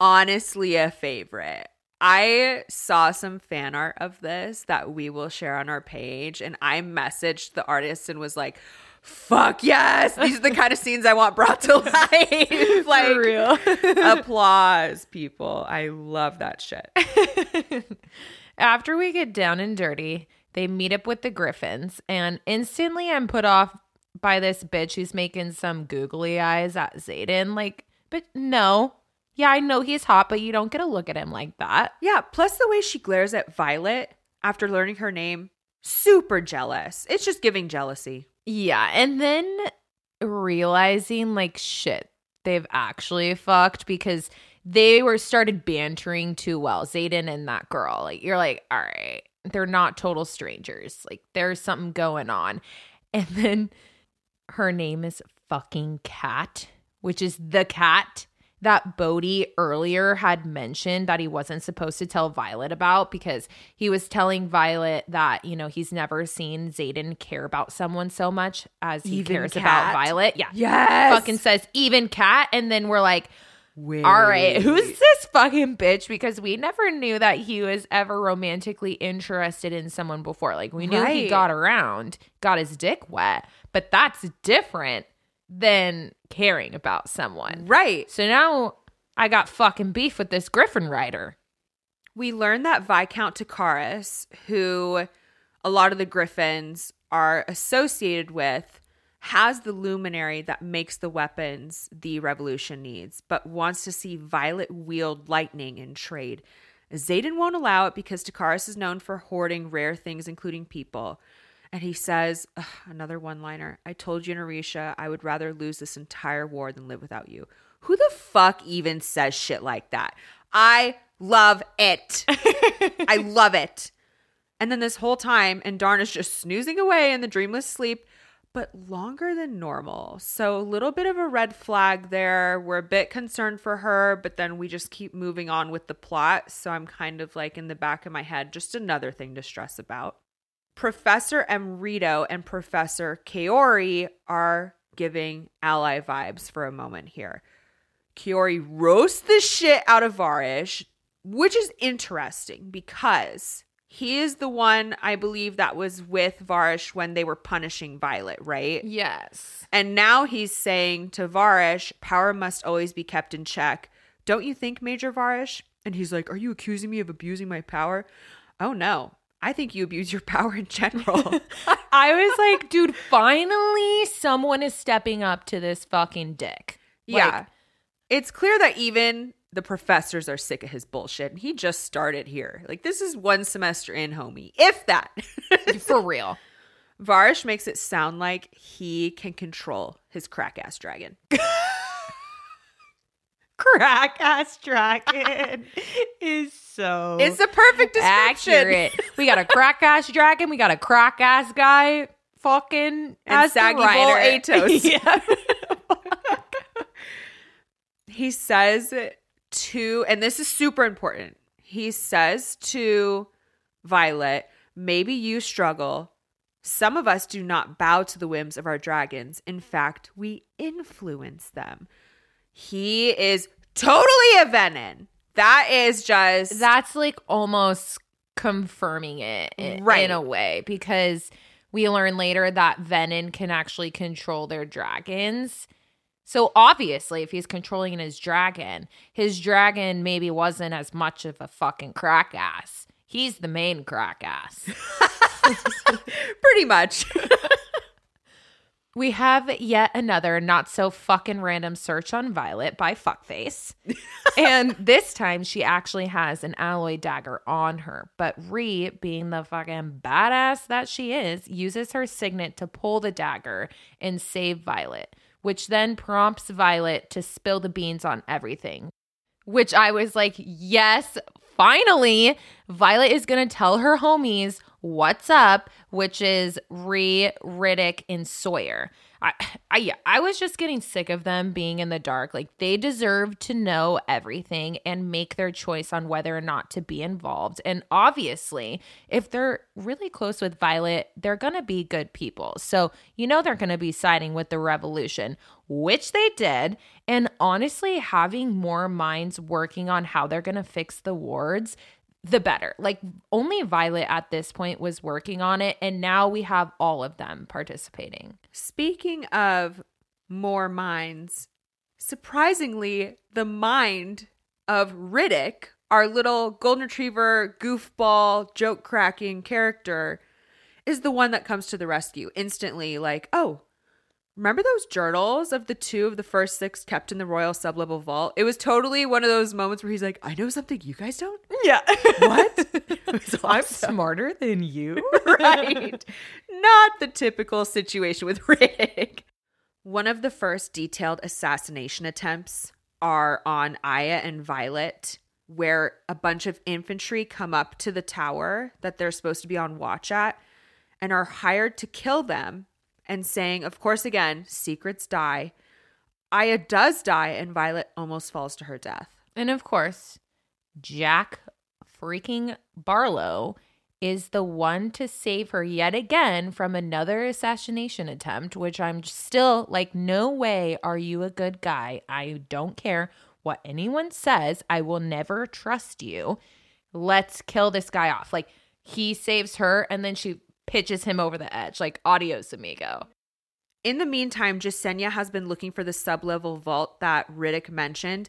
honestly a favorite. I saw some fan art of this that we will share on our page, and I messaged the artist and was like, fuck yes, these are the kind of scenes I want brought to life. Like, for real. Applause, people. I love that shit. After we get down and dirty, they meet up with the Griffins, and instantly I'm put off by this bitch who's making some googly eyes at Xaden. Like, but no. Yeah, I know he's hot, but you don't get a look at him like that. Yeah, plus the way she glares at Violet after learning her name, super jealous. It's just giving jealousy. Yeah, and then realizing, like, shit, they've actually fucked because they were started bantering too well, Xaden and that girl. Like, you're like, all right, they're not total strangers. Like, there's something going on. And then her name is fucking Cat, which is the cat that Bodhi earlier had mentioned that he wasn't supposed to tell Violet about, because he was telling Violet that, you know, he's never seen Xaden care about someone so much as he even cares about Violet. Yeah. Yes. Fucking says even Cat. And then we're like, wait, all right, who's this fucking bitch? Because we never knew that he was ever romantically interested in someone before. Like, we knew he got around, got his dick wet, but that's different than caring about someone. Right. So now I got fucking beef with this Griffin rider. We learned that Viscount Takaris, who a lot of the Griffins are associated with, has the luminary that makes the weapons the revolution needs, but wants to see Violet wield lightning in trade. Xaden won't allow it because Takaris is known for hoarding rare things, including people. And he says, another one-liner, I told you in Arisha, I would rather lose this entire war than live without you. Who the fuck even says shit like that? I love it. I love it. And then this whole time, Andarna's just snoozing away in the dreamless sleep, but longer than normal. So a little bit of a red flag there. We're a bit concerned for her, but then we just keep moving on with the plot. So I'm kind of like, in the back of my head, just another thing to stress about. Professor Amrito and Professor Kaori are giving ally vibes for a moment here. Kaori roasts the shit out of Varrish, which is interesting because he is the one, I believe, that was with Varrish when they were punishing Violet, right? Yes. And now he's saying to Varrish, power must always be kept in check. Don't you think, Major Varrish? And he's like, are you accusing me of abusing my power? Oh, no. I think you abuse your power in general. I was like, dude, finally someone is stepping up to this fucking dick. Yeah. Like, it's clear that even the professors are sick of his bullshit. And he just started here. Like, this is one semester in, homie. If that. For real. Varrish makes it sound like he can control his crack-ass dragon. Crack-ass dragon is so... It's the perfect description. Accurate. We got a crack-ass dragon. We got a crack-ass guy fucking and saggy bowl Atos. Yeah. He says to, and this is super important, he says to Violet, maybe you struggle. Some of us do not bow to the whims of our dragons. In fact, we influence them. He is totally a Venom. That is just... That's like almost confirming it in a way, because we learn later that Venom can actually control their dragons. So obviously, if he's controlling his dragon maybe wasn't as much of a fucking crack ass. He's the main crack ass. Pretty much. We have yet another not so fucking random search on Violet by Fuckface. And this time she actually has an alloy dagger on her. But Ree, being the fucking badass that she is, uses her signet to pull the dagger and save Violet, which then prompts Violet to spill the beans on everything. Which I was like, yes, finally, Violet is going to tell her homies what's up, which is Ree, Ridoc, and Sawyer. I was just getting sick of them being in the dark. Like, they deserve to know everything and make their choice on whether or not to be involved. And obviously, if they're really close with Violet, they're going to be good people. So, you know, they're going to be siding with the revolution, which they did. And honestly, having more minds working on how they're going to fix the wards, the better. Like, only Violet at this point was working on it, and now we have all of them participating. Speaking of more minds, surprisingly, the mind of Ridoc, our little golden retriever, goofball, joke-cracking character, is the one that comes to the rescue instantly. Like, oh, remember those journals of the two of the first six kept in the royal sublevel vault? It was totally one of those moments where he's like, I know something you guys don't? Yeah. What? Awesome. I'm smarter than you? Right. Not the typical situation with Rick. One of the first detailed assassination attempts are on Aya and Violet, where a bunch of infantry come up to the tower that they're supposed to be on watch at and are hired to kill them. And saying, of course, again, secrets die. Aya does die, and Violet almost falls to her death. And of course, Jack freaking Barlowe is the one to save her yet again from another assassination attempt, which I'm still like, no way are you a good guy. I don't care what anyone says. I will never trust you. Let's kill this guy off. Like, he saves her, and then she pitches him over the edge, like, adios, amigo. In the meantime, Jesinia has been looking for the sublevel vault that Ridoc mentioned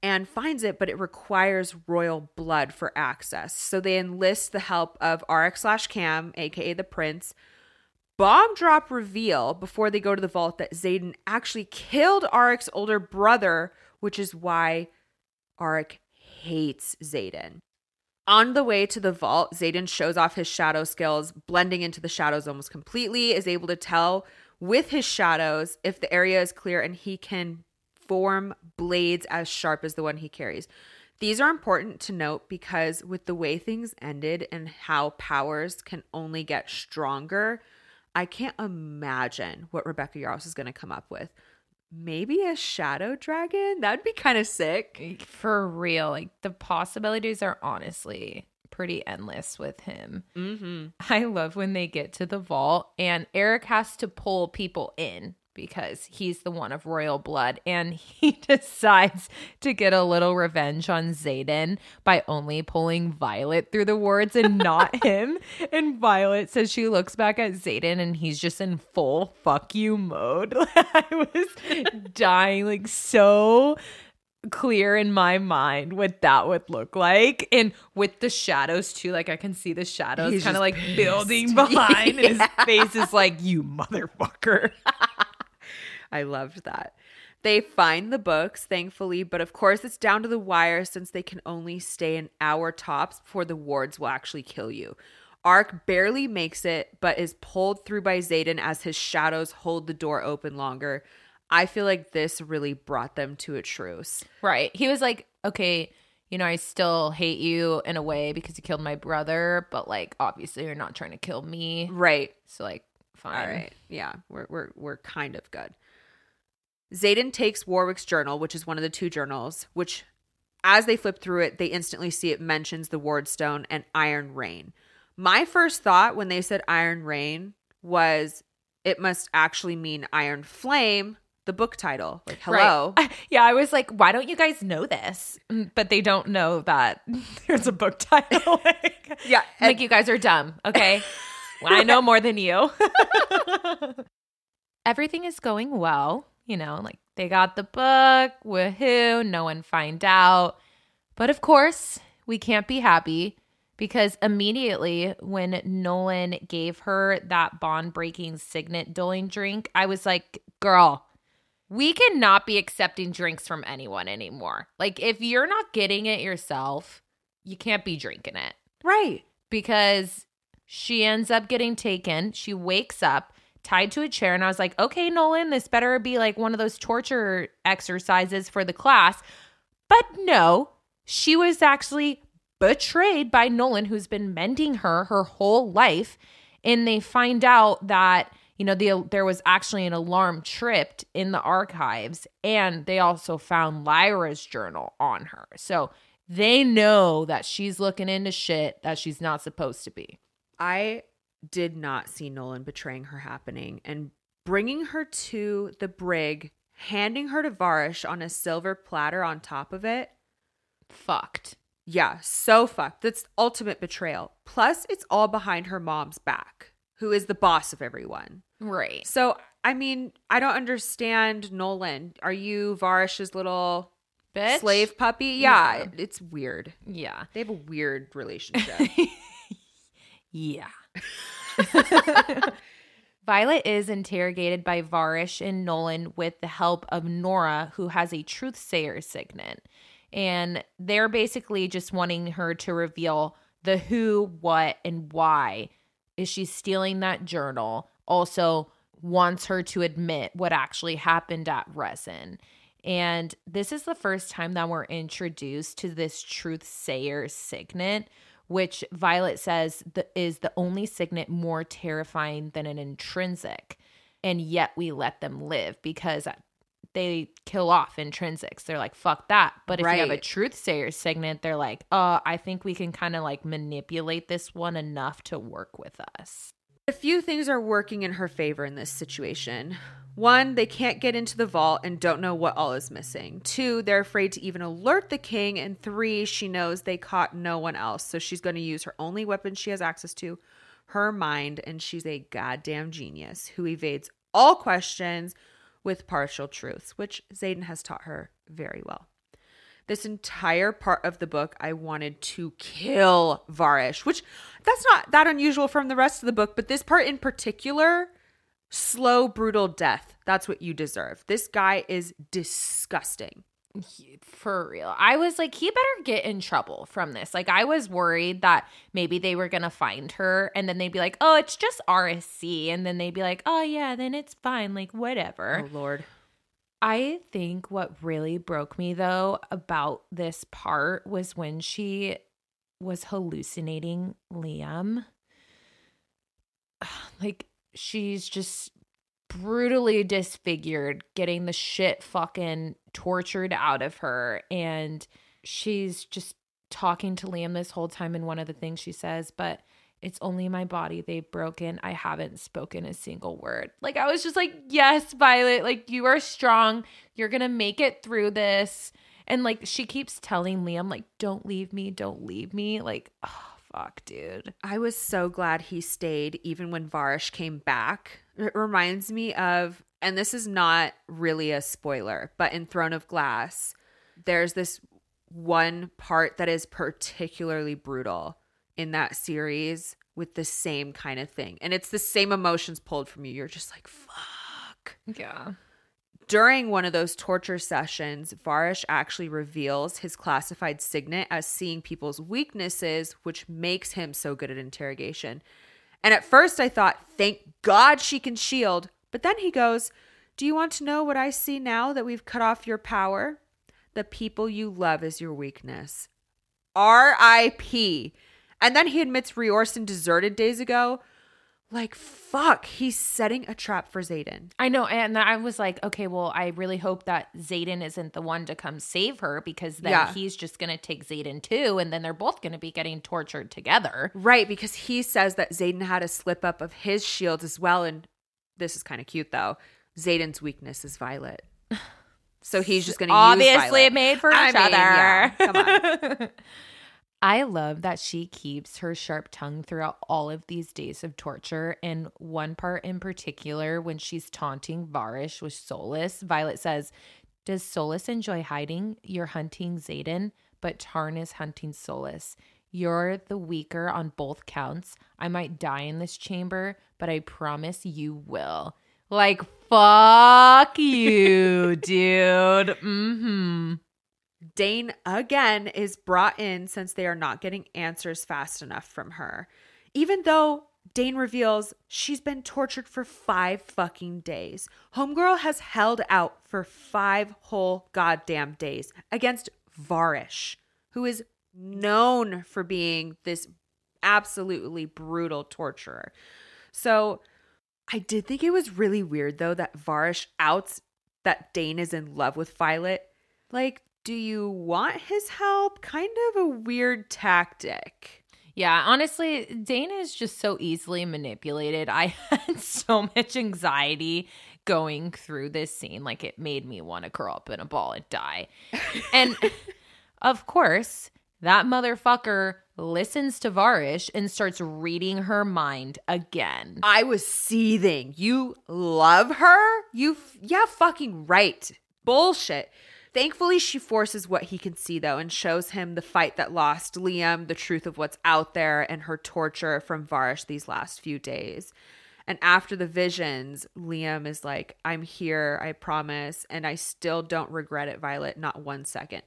and finds it, but it requires royal blood for access. So they enlist the help of Aaric/Cam, aka the Prince. Bomb drop reveal before they go to the vault that Xaden actually killed Aaric's older brother, which is why Aaric hates Xaden. On the way to the vault, Xaden shows off his shadow skills, blending into the shadows almost completely, is able to tell with his shadows if the area is clear, and he can form blades as sharp as the one he carries. These are important to note because with the way things ended and how powers can only get stronger, I can't imagine what Rebecca Yarros is going to come up with. Maybe a shadow dragon? That'd be kind of sick. For real. Like, the possibilities are honestly pretty endless with him. Mm-hmm. I love when they get to the vault and Aaric has to pull people in because he's the one of royal blood, and he decides to get a little revenge on Xaden by only pulling Violet through the wards and not him. And Violet says she looks back at Xaden and he's just in full fuck you mode. I was dying, like, so clear in my mind what that would look like. And with the shadows too, like, I can see the shadows kind of like pissed. Building behind yeah. And his face is like, you motherfucker. I loved that. They find the books, thankfully, but of course it's down to the wire since they can only stay an hour tops before the wards will actually kill you. Aaric barely makes it, but is pulled through by Xaden as his shadows hold the door open longer. I feel like this really brought them to a truce. Right. He was like, okay, you know, I still hate you in a way because you killed my brother, but like, obviously you're not trying to kill me. Right. So like, fine. All right. Yeah. We're kind of good. Xaden takes Warwick's journal, which is one of the two journals, which As they flip through it, they instantly see it mentions the Wardstone and Iron Rain. My first thought when they said Iron Rain was it must actually mean Iron Flame, the book title. Like, hello. Right. Yeah, I was like, why don't you guys know this? But they don't know that there's a book title. Like, yeah. Like, you guys are dumb, okay? Well, I know more than you. Everything is going well, you know, like they got the book, woohoo, no one find out. But of course, we can't be happy because immediately when Nolan gave her that bond-breaking signet-dulling drink, I was like, girl, we cannot be accepting drinks from anyone anymore. Like, if you're not getting it yourself, you can't be drinking it. Right. Because she ends up getting taken. She wakes up tied to a chair. And I was like, okay, Nolan, this better be like one of those torture exercises for the class. But no, she was actually betrayed by Nolan, who's been mending her whole life. And they find out that, you know, there was actually an alarm tripped in the archives. And they also found Lyra's journal on her. So they know that she's looking into shit that she's not supposed to be. I did not see Nolan betraying her happening and bringing her to the brig, handing her to Varrish on a silver platter on top of it. Fucked. Yeah, so fucked. That's ultimate betrayal. Plus, it's all behind her mom's back, who is the boss of everyone. Right. So, I mean, I don't understand Nolan. Are you Varrish's little bitch? Slave puppy? Yeah, it's weird. Yeah. They have a weird relationship. Yeah. Violet is interrogated by Varrish and Nolan with the help of Nora, who has a truthsayer signet. And they're basically just wanting her to reveal the who, what, and why is she stealing that journal. Also wants her to admit what actually happened at Resson. And this is the first time that we're introduced to this truthsayer signet, which Violet says is the only signet more terrifying than an intrinsic. And yet we let them live because they kill off intrinsics. They're like, fuck that. But if you have a truthsayer signet, they're like, I think we can kind of like manipulate this one enough to work with us. A few things are working in her favor in this situation. One, they can't get into the vault and don't know what all is missing. Two, they're afraid to even alert the king. And three, she knows they caught no one else. So she's going to use her only weapon she has access to, her mind. And she's a goddamn genius who evades all questions with partial truths, which Xaden has taught her very well. This entire part of the book, I wanted to kill Varrish, which that's not that unusual from the rest of the book. But this part in particular... Slow, brutal death. That's what you deserve. This guy is disgusting. For real. I was like, he better get in trouble from this. Like, I was worried that maybe they were going to find her and then they'd be like, oh, it's just RSC. And then they'd be like, oh, yeah, then it's fine. Like, whatever. Oh, Lord. I think what really broke me, though, about this part was when she was hallucinating Liam. Like, she's just brutally disfigured, getting the shit fucking tortured out of her. And she's just talking to Liam this whole time. And one of the things she says, but it's only my body they've broken. I haven't spoken a single word. Like, I was just like, yes, Violet, like you are strong. You're going to make it through this. And like, she keeps telling Liam, like, don't leave me. Don't leave me. Like, oh. Fuck, dude. I was so glad he stayed even when Varrish came back. It reminds me of, and this is not really a spoiler, but in Throne of Glass, there's this one part that is particularly brutal in that series with the same kind of thing. And it's the same emotions pulled from you. You're just like, fuck. Yeah. During one of those torture sessions, Varrish actually reveals his classified signet as seeing people's weaknesses, which makes him so good at interrogation. And at first I thought, thank God she can shield. But then he goes, do you want to know what I see now that we've cut off your power? The people you love is your weakness. R.I.P. And then he admits Reorson deserted days ago. Like, fuck, he's setting a trap for Xaden. I know. And I was like, okay, well, I really hope that Xaden isn't the one to come save her, because then he's just going to take Xaden too. And then they're both going to be getting tortured together. Right. Because he says that Xaden had a slip up of his shield as well. And this is kind of cute, though. Xaden's weakness is Violet. So he's just going to use Violet. Obviously made for each other. Yeah, come on. I love that she keeps her sharp tongue throughout all of these days of torture. And one part in particular, when she's taunting Varrish with Solus, Violet says, "Does Solus enjoy hiding? You're hunting Xaden, but Tairn is hunting Solus. You're the weaker on both counts. I might die in this chamber, but I promise you will." Like, fuck you, dude. Mm-hmm. Dain again is brought in since they are not getting answers fast enough from her, even though Dain reveals she's been tortured for 5 fucking days. Homegirl has held out for 5 whole goddamn days against Varrish, who is known for being this absolutely brutal torturer. So I did think it was really weird, though, that Varrish outs that Dain is in love with Violet. Like, do you want his help? Kind of a weird tactic. Yeah, honestly, Dain is just so easily manipulated. I had so much anxiety going through this scene. Like, it made me want to curl up in a ball and die. And, of course, that motherfucker listens to Varrish and starts reading her mind again. I was seething. You love her? Yeah, fucking right. Bullshit. Thankfully, she forces what he can see, though, and shows him the fight that lost Liam, the truth of what's out there, and her torture from Varrish these last few days. And after the visions, Liam is like, "I'm here, I promise, and I still don't regret it, Violet, not one second."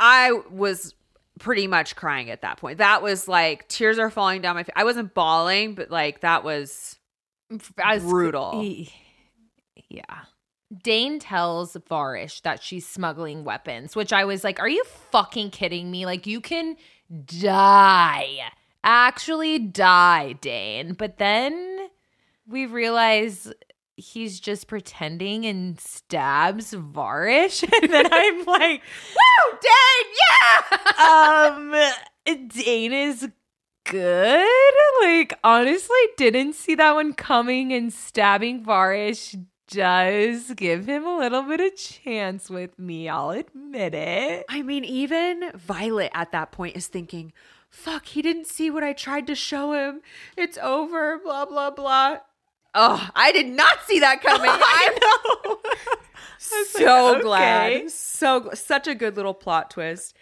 I was pretty much crying at that point. That was like, tears are falling down my face. I wasn't bawling, but like, that was brutal. Yeah. Dain tells Varrish that she's smuggling weapons, which I was like, are you fucking kidding me? Like, you can die. Actually die, Dain. But then we realize he's just pretending and stabs Varrish. And then I'm like, woo, Dain, yeah! Dain is good. Like, honestly, didn't see that one coming, and stabbing Varrish does give him a little bit of chance with me. I'll admit it. I mean, even Violet at that point is thinking, fuck, he didn't see what I tried to show him. It's over, blah, blah, blah. Oh, I did not see that coming. I know. So glad. Such a good little plot twist.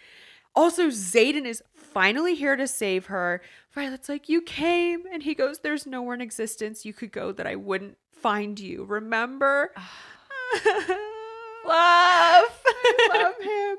Also, Xaden is finally here to save her. Violet's like, you came. And he goes, there's nowhere in existence you could go that I wouldn't find you, remember? I love him.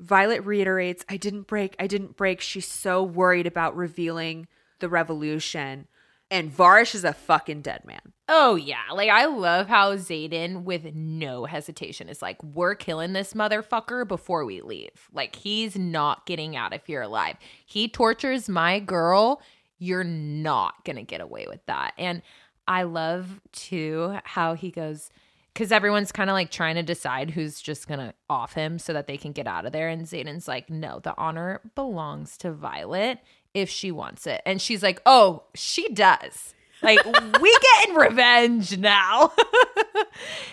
Violet reiterates, I didn't break. She's so worried about revealing the revolution. And Varrish is a fucking dead man. Oh, yeah. Like, I love how Xaden, with no hesitation, is like, we're killing this motherfucker before we leave. Like, he's not getting out of here alive. He tortures my girl. You're not going to get away with that. And I love, too, how he goes, because everyone's kind of like trying to decide who's just going to off him so that they can get out of there. And Xaden's like, no, the honor belongs to Violet if she wants it. And she's like, oh, she does. Like, we getting revenge now.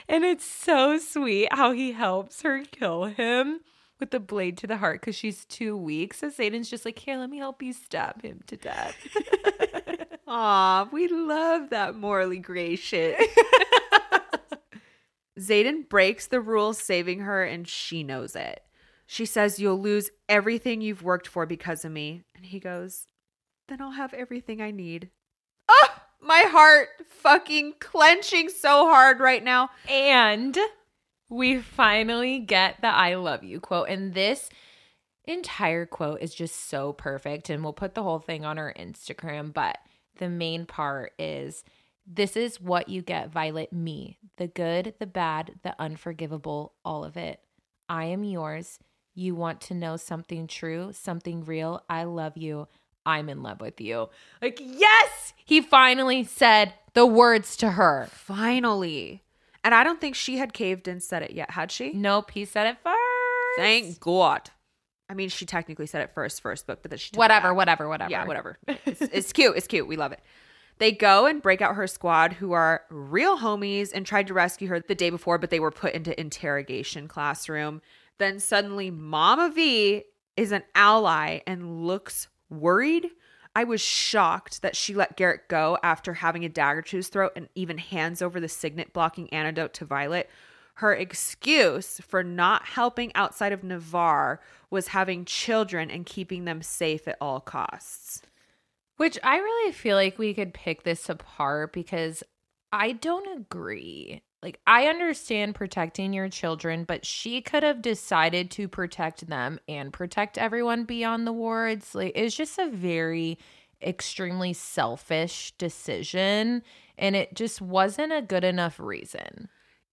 And it's so sweet how he helps her kill him with the blade to the heart because she's too weak. So Xaden's just like, here, let me help you stab him to death. Aw, we love that morally gray shit. Xaden breaks the rules saving her, and she knows it. She says, you'll lose everything you've worked for because of me. And he goes, then I'll have everything I need. Oh, my heart fucking clenching so hard right now. And we finally get the I love you quote. And this entire quote is just so perfect. And we'll put the whole thing on our Instagram, but the main part is, this is what you get, Violet, me. The good, the bad, the unforgivable, all of it. I am yours. You want to know something true, something real? I love you. I'm in love with you. Like, yes, he finally said the words to her. Finally. And I don't think she had caved and said it yet, had she? Nope, he said it first. Thank God. I mean, she technically said it first book, but then she took whatever, whatever. Yeah, whatever. It's cute. It's cute. We love it. They go and break out her squad, who are real homies, and tried to rescue her the day before, but they were put into interrogation classroom. Then suddenly Mama V is an ally and looks worried. I was shocked that she let Garrett go after having a dagger to his throat, and even hands over the signet blocking antidote to Violet. Her excuse for not helping outside of Navarre was having children and keeping them safe at all costs. Which I really feel like we could pick this apart, because I don't agree. Like, I understand protecting your children, but she could have decided to protect them and protect everyone beyond the wards. Like, it's just a very extremely selfish decision, and it just wasn't a good enough reason.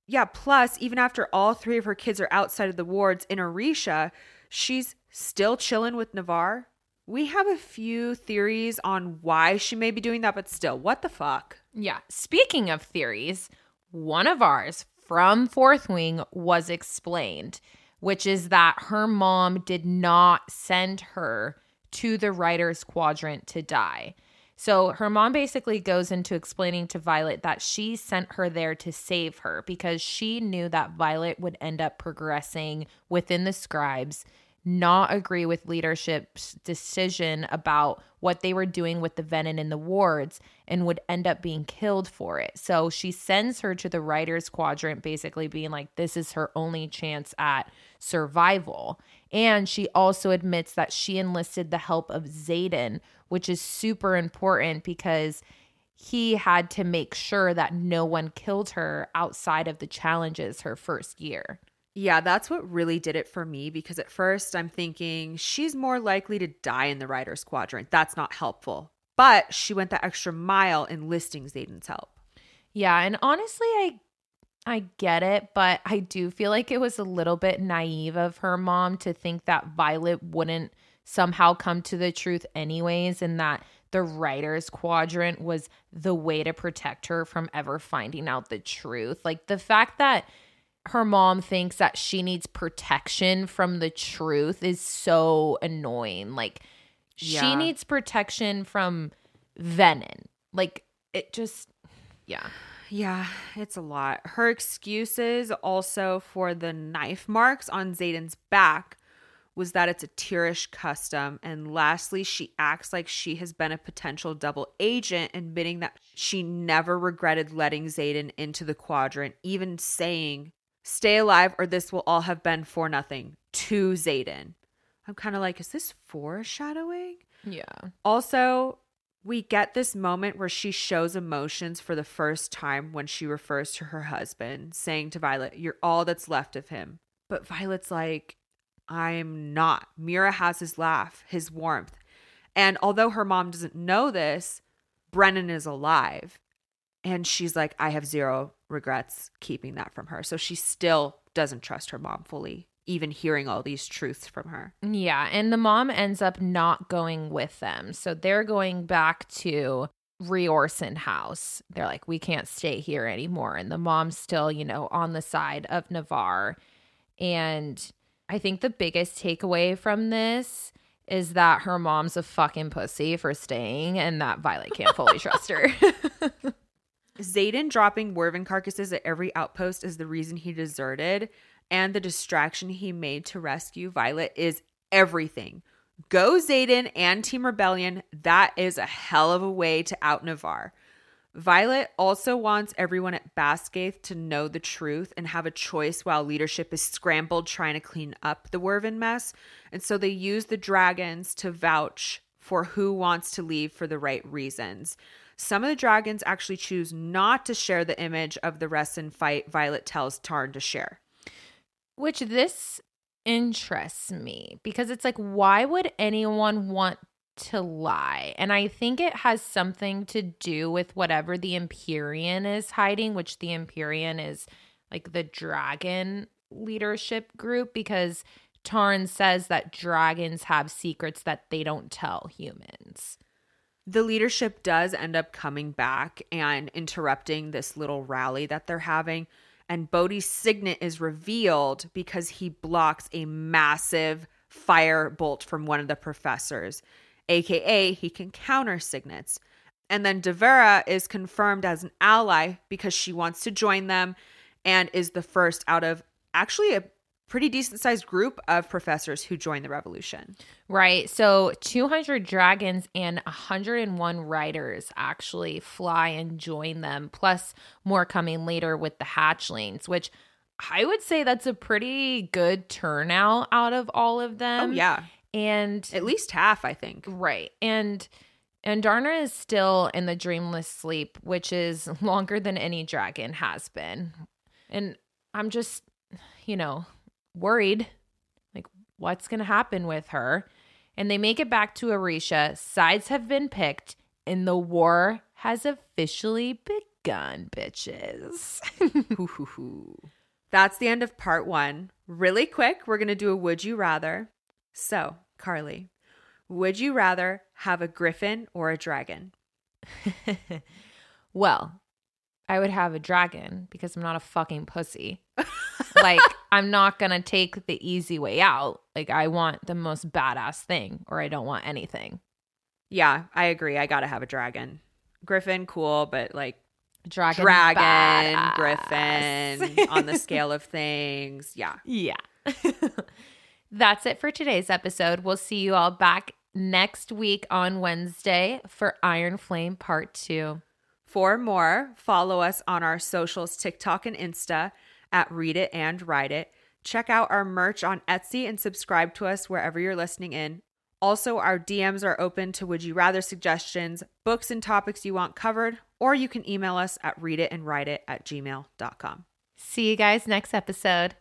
Yeah, plus, even after all three of her kids are outside of the wards in Arisha, she's still chilling with Navarre. We have a few theories on why she may be doing that, but still, what the fuck? Yeah. Speaking of theories, one of ours from Fourth Wing was explained, which is that her mom did not send her to the Writer's Quadrant to die. So her mom basically goes into explaining to Violet that she sent her there to save her because she knew that Violet would end up progressing within the scribes, not agree with leadership's decision about what they were doing with the venom in the wards, and would end up being killed for it. So she sends her to the Writer's Quadrant, basically being like, this is her only chance at survival. And she also admits that she enlisted the help of Xaden, which is super important because he had to make sure that no one killed her outside of the challenges her first year. Yeah, that's what really did it for me, because at first I'm thinking she's more likely to die in the Writer's Quadrant. That's not helpful. But she went the extra mile enlisting Xaden's help. Yeah, and honestly, I get it, but I do feel like it was a little bit naive of her mom to think that Violet wouldn't somehow come to the truth anyways, and that the Writer's Quadrant was the way to protect her from ever finding out the truth. Like, the fact that her mom thinks that she needs protection from the truth is so annoying. Like, yeah. She needs protection from Venom. Like, it just, yeah. Yeah, it's a lot. Her excuses also for the knife marks on Xaden's back was that it's a Teirish custom. And lastly, she acts like she has been a potential double agent, admitting that she never regretted letting Xaden into the quadrant, even saying, stay alive or this will all have been for nothing, to Xaden. I'm kind of like, is this foreshadowing? Yeah. Also, we get this moment where she shows emotions for the first time when she refers to her husband, saying to Violet, you're all that's left of him. But Violet's like, I'm not. Mira has his laugh, his warmth. And although her mom doesn't know this, Brennan is alive. And she's like, I have zero regrets keeping that from her. So she still doesn't trust her mom fully, even hearing all these truths from her. Yeah, and the mom ends up not going with them. So they're going back to Reorson House. They're like, we can't stay here anymore. And the mom's still, you know, on the side of Navarre. And I think the biggest takeaway from this is that her mom's a fucking pussy for staying, and that Violet can't fully trust her. Xaden dropping Werven carcasses at every outpost is the reason he deserted, and the distraction he made to rescue Violet is everything. Go Xaden and Team Rebellion. That is a hell of a way to out Navarre. Violet also wants everyone at Basgiath to know the truth and have a choice while leadership is scrambled trying to clean up the Werven mess. And so they use the dragons to vouch for who wants to leave for the right reasons. Some of the dragons actually choose not to share the image of the Resson fight Violet tells Tairn to share. Which this interests me, because it's like, why would anyone want to lie? And I think it has something to do with whatever the Empyrean is hiding, which the Empyrean is like the dragon leadership group, because Tairn says that dragons have secrets that they don't tell humans. The leadership does end up coming back and interrupting this little rally that they're having. And Bodhi's signet is revealed because he blocks a massive fire bolt from one of the professors, aka he can counter signets. And then Devera is confirmed as an ally because she wants to join them and is the first out of actually a pretty decent sized group of professors who joined the revolution. Right. So 200 dragons and 101 riders actually fly and join them, plus more coming later with the hatchlings, which I would say that's a pretty good turnout out of all of them. Oh, yeah. And at least half, I think. Right. And Andarna is still in the dreamless sleep, which is longer than any dragon has been. And I'm just, you know, worried, like, what's going to happen with her? And they make it back to Arisha. Sides have been picked, and the war has officially begun, bitches. That's the end of part one. Really quick, we're going to do a would you rather. So, Carly, would you rather have a griffin or a dragon? Well, I would have a dragon because I'm not a fucking pussy. Like, I'm not going to take the easy way out. Like, I want the most badass thing or I don't want anything. Yeah, I agree. I got to have a dragon. Griffin, cool, but like dragon griffin on the scale of things. Yeah. Yeah. That's it for today's episode. We'll see you all back next week on Wednesday for Iron Flame Part 2. For more, follow us on our socials, TikTok and Insta, at Read It and Write It. Check out our merch on Etsy and subscribe to us wherever you're listening in. Also, our DMs are open to Would You Rather suggestions, books and topics you want covered, or you can email us at readitandwritit@gmail.com. See you guys next episode.